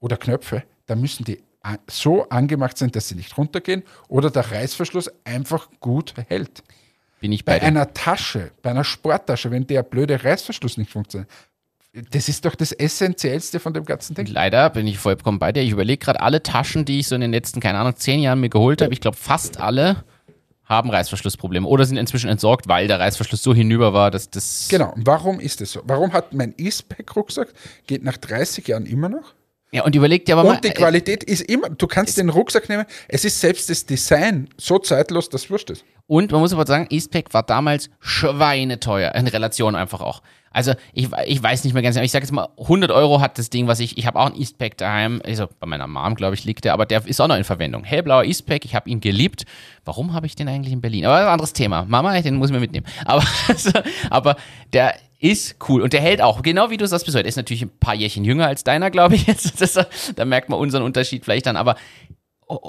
oder Knöpfe, dann müssen die so angemacht sein, dass sie nicht runtergehen oder der Reißverschluss einfach gut hält. Bin ich bei einer Tasche, bei einer Sporttasche, wenn der blöde Reißverschluss nicht funktioniert, das ist doch das Essentiellste von dem ganzen Ding. Leider bin ich vollkommen bei dir. Ich überlege gerade alle Taschen, die ich so in den letzten, keine Ahnung, 10 Jahren mir geholt habe, ich glaube fast alle, haben Reißverschlussprobleme oder sind inzwischen entsorgt, weil der Reißverschluss so hinüber war, dass das... Genau, warum ist das so? Warum hat mein Eastpak-Rucksack, geht nach 30 Jahren immer noch? Ja, und überleg dir aber mal... Und die Qualität ist immer, du kannst den Rucksack nehmen, es ist selbst das Design so zeitlos, dass es wurscht ist. Und man muss aber sagen, Eastpak war damals schweineteuer, in Relation einfach auch. Also ich weiß nicht mehr ganz genau, ich sage jetzt mal, 100 Euro hat das Ding, was ich habe auch einen Eastpak daheim, also bei meiner Mom, glaube ich, liegt der, aber der ist auch noch in Verwendung. Hellblauer Eastpak, ich habe ihn geliebt. Warum habe ich den eigentlich in Berlin? Aber ein anderes Thema. Mama, den muss ich mir mitnehmen. Aber der ist cool und der hält auch, genau wie du sagst bis heute. Ist natürlich ein paar Jährchen jünger als deiner, glaube ich. Da merkt man unseren Unterschied vielleicht dann, aber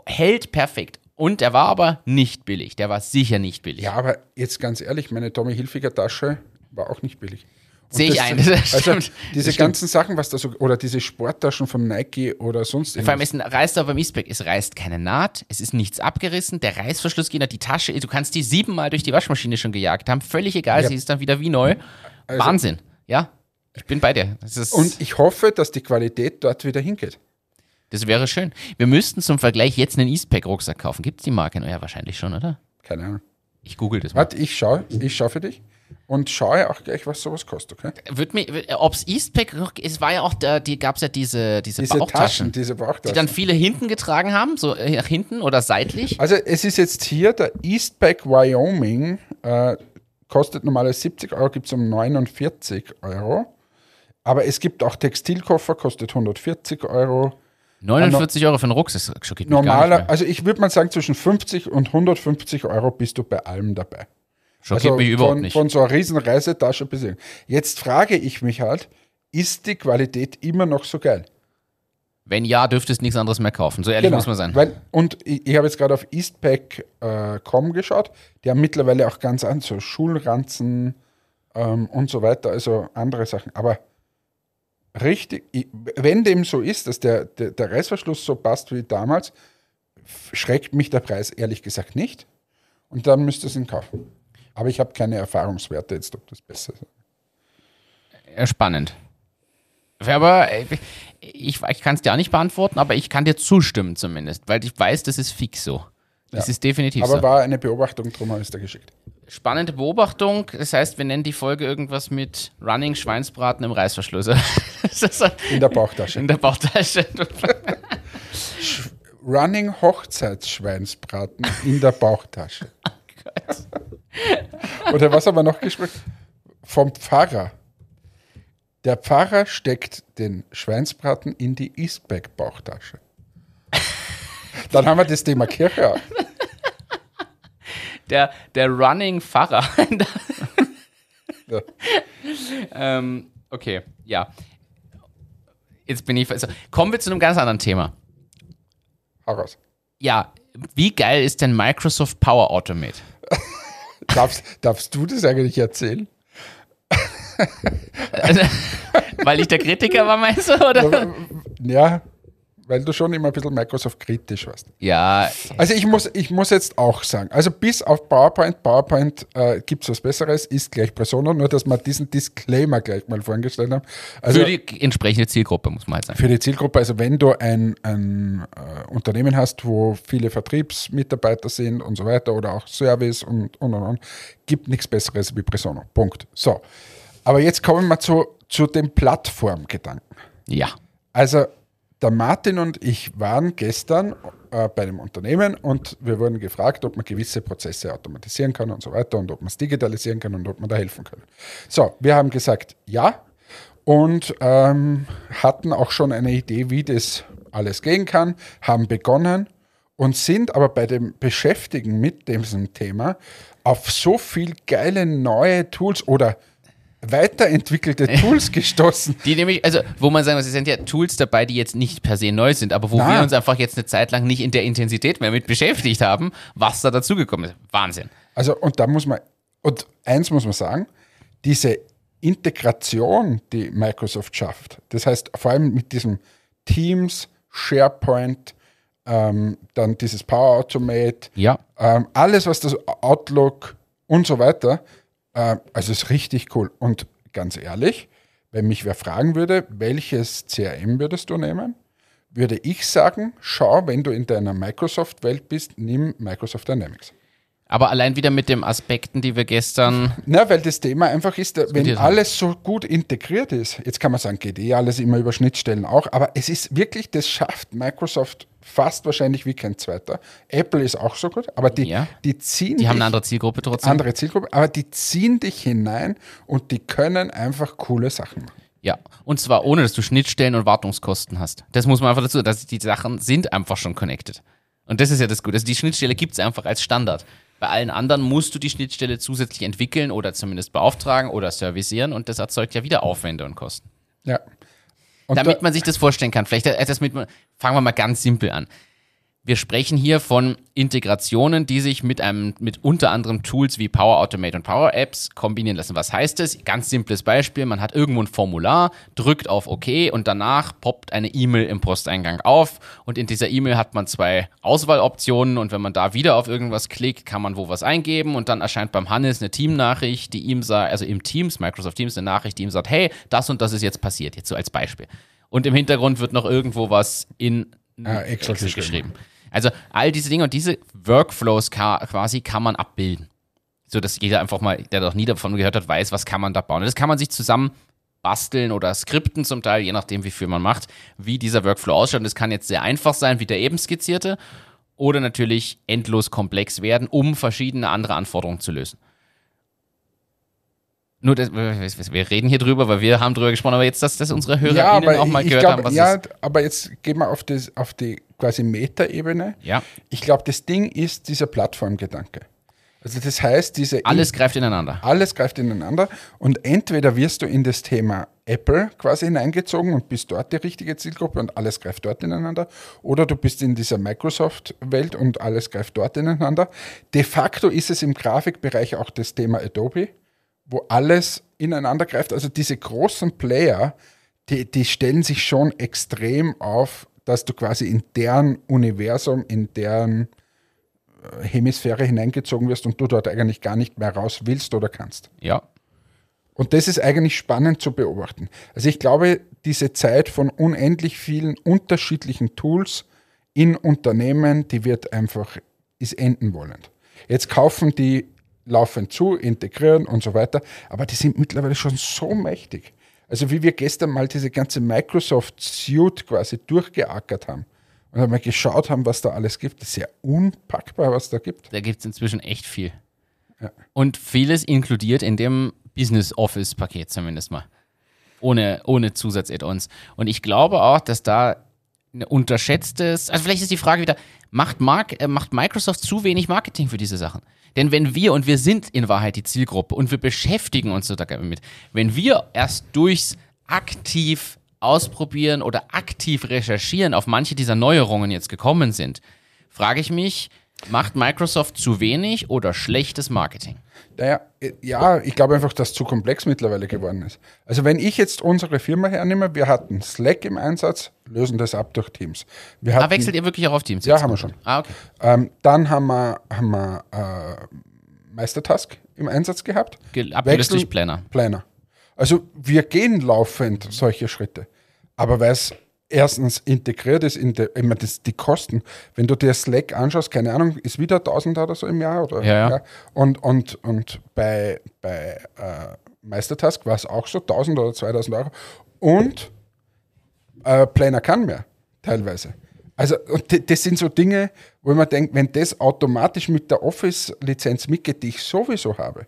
hält perfekt. Und der war aber nicht billig, der war sicher nicht billig. Ja, aber jetzt ganz ehrlich, meine Tommy Hilfiger Tasche war auch nicht billig. Sehe ich ein, Diese ganzen Sachen, was da so, oder diese Sporttaschen von Nike oder sonst irgendwas. Vor allem, es reißt keine Naht, es ist nichts abgerissen, der Reißverschluss geht nach die Tasche, du kannst die 7-mal durch die Waschmaschine schon gejagt haben, völlig egal, ja. Sie ist dann wieder wie neu. Also, Wahnsinn, ja, ich bin bei dir. Und ich hoffe, dass die Qualität dort wieder hingeht. Das wäre schön. Wir müssten zum Vergleich jetzt einen Eastpak-Rucksack kaufen. Gibt es die Marke? Ja, wahrscheinlich schon, oder? Keine Ahnung. Ich google das mal. Warte, ich schaue für dich. Und schaue auch gleich, was sowas kostet, okay? Ob es Eastpak noch, es war ja auch, gab es ja diese Bauchtaschen. Die dann viele hinten getragen haben, so nach hinten oder seitlich. Also es ist jetzt hier, der Eastpak Wyoming kostet normalerweise 70 Euro, gibt es um 49 Euro. Aber es gibt auch Textilkoffer, kostet 140 Euro. 49 Euro für einen Rucksack, schockiert mich gar nicht mehr. Also ich würde mal sagen, zwischen 50 und 150 Euro bist du bei allem dabei. Schockiert also mich überhaupt nicht. Von so einer riesen Reisetasche bis hin. Jetzt frage ich mich halt, ist die Qualität immer noch so geil? Wenn ja, dürftest du nichts anderes mehr kaufen. So ehrlich muss man sein. Und ich habe jetzt gerade auf eastpak.com geschaut. Die haben mittlerweile auch ganz an, so Schulranzen und so weiter, also andere Sachen. Aber richtig, wenn dem so ist, dass der Reißverschluss so passt wie damals, schreckt mich der Preis ehrlich gesagt nicht. Und dann müsste es ihn kaufen. Aber ich habe keine Erfahrungswerte jetzt, ob das besser ist. Spannend. Aber ich kann es dir auch nicht beantworten, aber ich kann dir zustimmen zumindest, weil ich weiß, das ist fix so. Das ist definitiv so. Aber war eine Beobachtung, drum habe ich es da geschickt. Spannende Beobachtung. Das heißt, wir nennen die Folge irgendwas mit Running Schweinsbraten im Reißverschluss. In der Bauchtasche. In der Bauchtasche. Running Hochzeitsschweinsbraten in der Bauchtasche. Oh Gott. Oder was haben wir noch gesprochen? Vom Pfarrer. Der Pfarrer steckt den Schweinsbraten in die Eastpak-Bauchtasche. Dann haben wir das Thema Kirche. Der Running Pfarrer. Ja. Okay, ja. Jetzt bin ich... Also, kommen wir zu einem ganz anderen Thema. Hau raus. Ja, wie geil ist denn Microsoft Power Automate? Darfst du das eigentlich erzählen? Also, weil ich der Kritiker war, meinst du, oder? Ja. Weil du schon immer ein bisschen Microsoft-kritisch warst. Ja. Also ich muss jetzt auch sagen, also bis auf PowerPoint gibt es was Besseres, ist gleich Persona, nur dass wir diesen Disclaimer gleich mal vorangestellt haben. Also für die entsprechende Zielgruppe, muss man halt sagen. Für die Zielgruppe, also wenn du ein Unternehmen hast, wo viele Vertriebsmitarbeiter sind und so weiter oder auch Service und, gibt nichts Besseres wie Persona. Punkt. So. Aber jetzt kommen wir zu dem Plattformgedanken. Ja. Also der Martin und ich waren gestern bei einem Unternehmen und wir wurden gefragt, ob man gewisse Prozesse automatisieren kann und so weiter und ob man es digitalisieren kann und ob man da helfen kann. So, wir haben gesagt, ja, und hatten auch schon eine Idee, wie das alles gehen kann, haben begonnen und sind aber bei dem Beschäftigen mit diesem Thema auf so viel geile neue Tools oder weiterentwickelte Tools gestoßen. Die nämlich, also wo man sagen muss, es sind ja Tools dabei, die jetzt nicht per se neu sind, aber wo wir uns einfach jetzt eine Zeit lang nicht in der Intensität mehr mit beschäftigt haben, was da dazugekommen ist. Wahnsinn. Also und eins muss man sagen, diese Integration, die Microsoft schafft, das heißt vor allem mit diesem Teams, SharePoint, dann dieses Power Automate, alles was das Outlook und so weiter. Also ist richtig cool. Und ganz ehrlich, wenn mich wer fragen würde, welches CRM würdest du nehmen, würde ich sagen, schau, wenn du in deiner Microsoft-Welt bist, nimm Microsoft Dynamics. Aber allein wieder mit den Aspekten, die wir gestern... Na, weil das Thema einfach ist, wenn alles so gut integriert ist, jetzt kann man sagen, geht eh alles immer über Schnittstellen auch, aber es ist wirklich, das schafft Microsoft fast wahrscheinlich wie kein zweiter. Apple ist auch so gut, aber die ziehen... Die haben eine andere Zielgruppe trotzdem. Andere Zielgruppe, aber die ziehen dich hinein und die können einfach coole Sachen machen. Ja, und zwar ohne, dass du Schnittstellen und Wartungskosten hast. Das muss man einfach dazu, dass die Sachen sind einfach schon connected. Und das ist ja das Gute. Also die Schnittstelle gibt es einfach als Standard. Bei allen anderen musst du die Schnittstelle zusätzlich entwickeln oder zumindest beauftragen oder servicieren und das erzeugt ja wieder Aufwände und Kosten. Ja. Und damit man sich das vorstellen kann, vielleicht fangen wir mal ganz simpel an. Wir sprechen hier von Integrationen, die sich mit unter anderem Tools wie Power Automate und PowerApps kombinieren lassen. Was heißt das? Ganz simples Beispiel, man hat irgendwo ein Formular, drückt auf OK und danach poppt eine E-Mail im Posteingang auf und in dieser E-Mail hat man 2 Auswahloptionen und wenn man da wieder auf irgendwas klickt, kann man wo was eingeben und dann erscheint beim Hannes eine Team-Nachricht, die ihm sagt, also im Teams, Microsoft Teams, eine Nachricht, die ihm sagt, hey, das und das ist jetzt passiert, jetzt so als Beispiel. Und im Hintergrund wird noch irgendwo was in Excel geschrieben. Also all diese Dinge und diese Workflows quasi kann man abbilden. So, dass jeder einfach mal, der noch nie davon gehört hat, weiß, was kann man da bauen. Und das kann man sich zusammen basteln oder skripten zum Teil, je nachdem, wie viel man macht, wie dieser Workflow ausschaut. Und das kann jetzt sehr einfach sein, wie der eben skizzierte, oder natürlich endlos komplex werden, um verschiedene andere Anforderungen zu lösen. Nur, wir reden hier drüber, weil wir haben drüber gesprochen, aber jetzt, dass unsere HörerInnen auch mal gehört haben, was ja, ist. Aber jetzt gehen wir auf die quasi Meta-Ebene. Ja. Ich glaube, das Ding ist dieser Plattformgedanke. Also das heißt, alles greift ineinander. Alles greift ineinander und entweder wirst du in das Thema Apple quasi hineingezogen und bist dort die richtige Zielgruppe und alles greift dort ineinander, oder du bist in dieser Microsoft-Welt und alles greift dort ineinander. De facto ist es im Grafikbereich auch das Thema Adobe, wo alles ineinander greift. Also diese großen Player, die stellen sich schon extrem auf, dass du quasi in deren Universum, in deren Hemisphäre hineingezogen wirst und du dort eigentlich gar nicht mehr raus willst oder kannst. Ja. Und das ist eigentlich spannend zu beobachten. Also ich glaube, diese Zeit von unendlich vielen unterschiedlichen Tools in Unternehmen, die wird einfach, ist enden wollend. Jetzt kaufen die laufend zu, integrieren und so weiter. Aber die sind mittlerweile schon so mächtig. Also wie wir gestern mal diese ganze Microsoft Suite quasi durchgeackert haben und einmal geschaut haben, was da alles gibt. Das ist ja unpackbar, was da gibt. Da gibt es inzwischen echt viel. Ja. Und vieles inkludiert in dem Business Office Paket zumindest mal. Ohne Zusatz-Add-ons. Und ich glaube auch, dass da ein unterschätztes, also vielleicht ist die Frage wieder, macht Microsoft zu wenig Marketing für diese Sachen? Denn wenn wir sind in Wahrheit die Zielgruppe und wir beschäftigen uns damit, wenn wir erst durchs aktiv ausprobieren oder aktiv recherchieren auf manche dieser Neuerungen jetzt gekommen sind, frage ich mich, macht Microsoft zu wenig oder schlechtes Marketing? Naja, ja, ich glaube einfach, dass es zu komplex mittlerweile geworden ist. Also wenn ich jetzt unsere Firma hernehme, wir hatten Slack im Einsatz, lösen das ab durch Teams. Wechselt ihr wirklich auch auf Teams? Ja, jetzt? Haben wir schon. Ah, okay. Dann haben wir Meistertask im Einsatz gehabt. Abgelöst durch Planner. Also wir gehen laufend solche Schritte. Aber weil es erstens integriert ist die Kosten. Wenn du dir Slack anschaust, keine Ahnung, ist wieder 1000 oder so im Jahr oder ja. Und bei Meistertask war es auch so 1000 oder 2000 Euro und Planner kann mehr teilweise. Also und das sind so Dinge, wo man denkt, wenn das automatisch mit der Office-Lizenz mitgeht, die ich sowieso habe,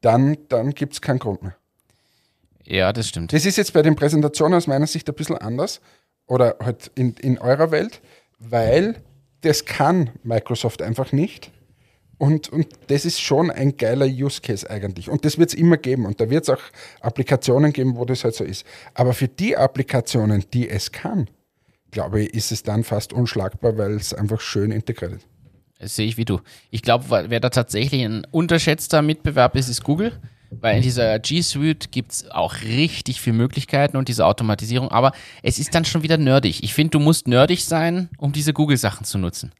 dann gibt es keinen Grund mehr. Ja, das stimmt. Das ist jetzt bei den Präsentationen aus meiner Sicht ein bisschen anders oder halt in eurer Welt, weil das kann Microsoft einfach nicht und das ist schon ein geiler Use Case eigentlich und das wird es immer geben und da wird es auch Applikationen geben, wo das halt so ist. Aber für die Applikationen, die es kann, glaube ich, ist es dann fast unschlagbar, weil es einfach schön integriert ist. Das sehe ich wie du. Ich glaube, wer da tatsächlich ein unterschätzter Mitbewerb ist Google. Weil in dieser G Suite gibt es auch richtig viele Möglichkeiten und diese Automatisierung, aber es ist dann schon wieder nerdig. Ich finde, du musst nerdig sein, um diese Google-Sachen zu nutzen.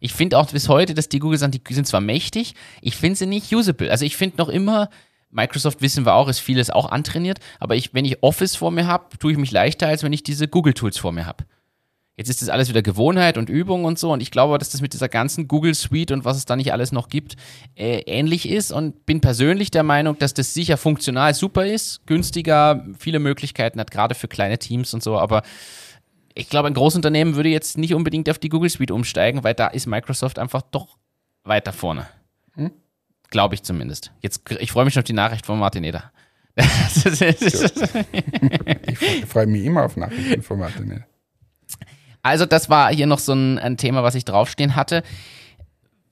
Ich finde auch bis heute, dass die Google-Sachen, die sind zwar mächtig, ich finde sie nicht usable. Also ich finde noch immer, Microsoft wissen wir auch, ist vieles auch antrainiert, aber wenn ich Office vor mir habe, tue ich mich leichter, als wenn ich diese Google-Tools vor mir habe. Jetzt ist das alles wieder Gewohnheit und Übung und so, und ich glaube, dass das mit dieser ganzen Google Suite und was es da nicht alles noch gibt, ähnlich ist, und bin persönlich der Meinung, dass das sicher funktional super ist, günstiger, viele Möglichkeiten hat, gerade für kleine Teams und so, aber ich glaube, ein Großunternehmen würde jetzt nicht unbedingt auf die Google Suite umsteigen, weil da ist Microsoft einfach doch weiter vorne. Hm? Glaube ich zumindest. Jetzt, ich freue mich schon auf die Nachricht von Martin Eder. Ich freue mich immer auf Nachrichten von Martin Eder. Also das war hier noch so ein Thema, was ich draufstehen hatte.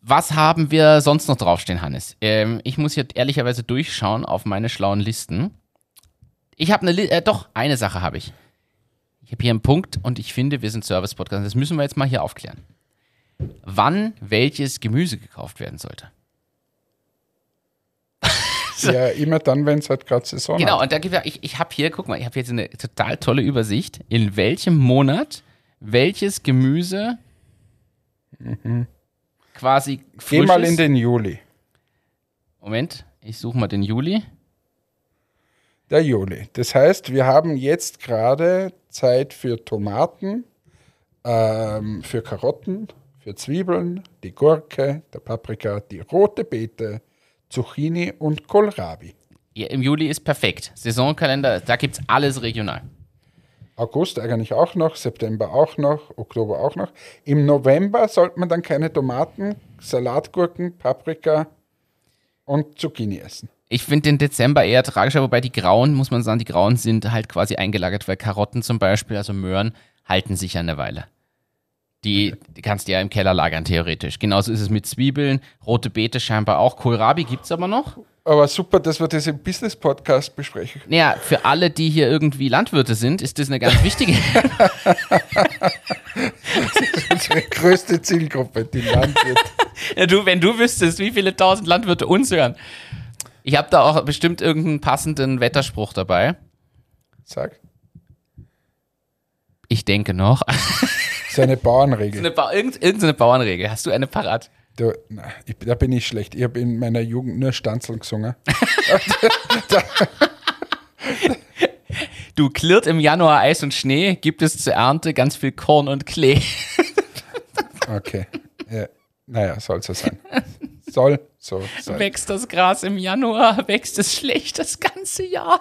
Was haben wir sonst noch draufstehen, Hannes? Ich muss hier ehrlicherweise durchschauen auf meine schlauen Listen. Ich habe eine Sache habe ich. Ich habe hier einen Punkt und ich finde, wir sind Service-Podcast. Das müssen wir jetzt mal hier aufklären. Wann welches Gemüse gekauft werden sollte? Ja, immer dann, wenn es halt gerade Saison ist. Genau, und da gibt es, ich habe hier, guck mal, ich habe jetzt eine total tolle Übersicht, in welchem Monat welches Gemüse quasi frisch ist. Geh mal in den Juli. Moment, ich suche mal den Juli. Der Juli. Das heißt, wir haben jetzt gerade Zeit für Tomaten, für Karotten, für Zwiebeln, die Gurke, der Paprika, die rote Beete, Zucchini und Kohlrabi. Ja, im Juli ist perfekt. Saisonkalender, da gibt es alles regional. August eigentlich auch noch, September auch noch, Oktober auch noch. Im November sollte man dann keine Tomaten, Salatgurken, Paprika und Zucchini essen. Ich finde den Dezember eher tragischer, wobei die Grauen, muss man sagen, die Grauen sind halt quasi eingelagert, weil Karotten zum Beispiel, also Möhren, halten sich ja eine Weile. Die kannst du ja im Keller lagern, theoretisch. Genauso ist es mit Zwiebeln, rote Beete scheinbar auch. Kohlrabi gibt es aber noch. Aber super, dass wir das im Business-Podcast besprechen. Naja, für alle, die hier irgendwie Landwirte sind, ist das eine ganz wichtige. Das ist unsere größte Zielgruppe, die Landwirte. Ja, du, wenn du wüsstest, wie viele tausend Landwirte uns hören. Ich habe da auch bestimmt irgendeinen passenden Wetterspruch dabei. Sag. Ich denke noch. Das ist eine Bauernregel. Irgendeine Bauernregel. Hast du eine parat? Da bin ich schlecht. Ich habe in meiner Jugend nur Stanzeln gesungen. Du, klirrt im Januar Eis und Schnee, gibt es zur Ernte ganz viel Korn und Klee. Okay. Ja. Naja, soll so sein. Soll so sein. Wächst das Gras im Januar, wächst es schlecht das ganze Jahr.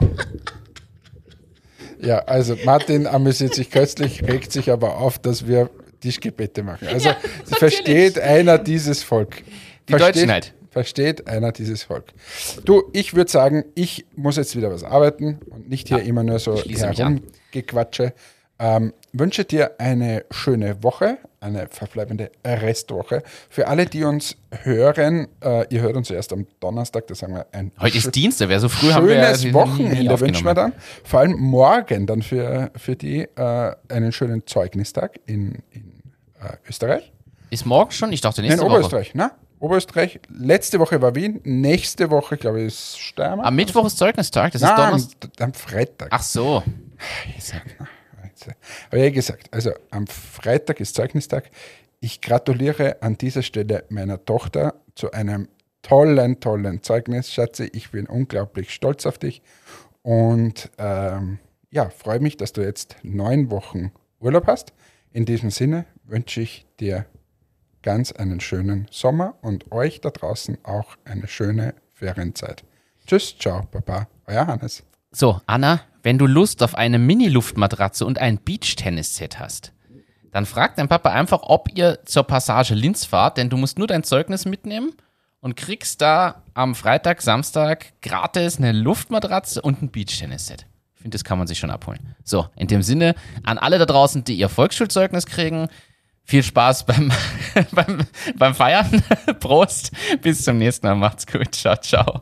Ja, also Martin amüsiert sich köstlich, regt sich aber auf, dass wir Tischgebete machen. Also ja, versteht einer dieses Volk. Versteht einer dieses Volk. Du, ich würde sagen, ich muss jetzt wieder was arbeiten und nicht hier immer nur so herumgequatsche. Wünsche dir eine schöne Woche, eine verbleibende Restwoche. Für alle, die uns hören, ihr hört uns erst am Donnerstag, da sagen wir ein heute ist Dienstag, wer so früh schönes haben wir ja Wochenende wünschen wir dann. Vor allem morgen dann für die einen schönen Zeugnistag in Österreich. Ist morgen schon? Ich dachte nächste Woche. In Oberösterreich, ne? Oberösterreich, letzte Woche war Wien, nächste Woche, glaube ich, ist Steiermark. Am Mittwoch ist Zeugnistag, das ist Donnerstag. Am Freitag. Ach so. Aber wie gesagt, also am Freitag ist Zeugnistag. Ich gratuliere an dieser Stelle meiner Tochter zu einem tollen, tollen Zeugnis. Schatzi, ich bin unglaublich stolz auf dich und freue mich, dass du jetzt 9 Wochen Urlaub hast. In diesem Sinne wünsche ich dir ganz einen schönen Sommer und euch da draußen auch eine schöne Ferienzeit. Tschüss, ciao, Baba, euer Hannes. So, Anna, wenn du Lust auf eine Mini-Luftmatratze und ein Beach-Tennis-Set hast, dann frag dein Papa einfach, ob ihr zur Passage Linz fahrt, denn du musst nur dein Zeugnis mitnehmen und kriegst da am Freitag, Samstag gratis eine Luftmatratze und ein Beach-Tennis-Set. Ich finde, das kann man sich schon abholen. So, in dem Sinne, an alle da draußen, die ihr Volksschulzeugnis kriegen, viel Spaß beim Feiern. Prost, bis zum nächsten Mal, macht's gut, ciao, ciao.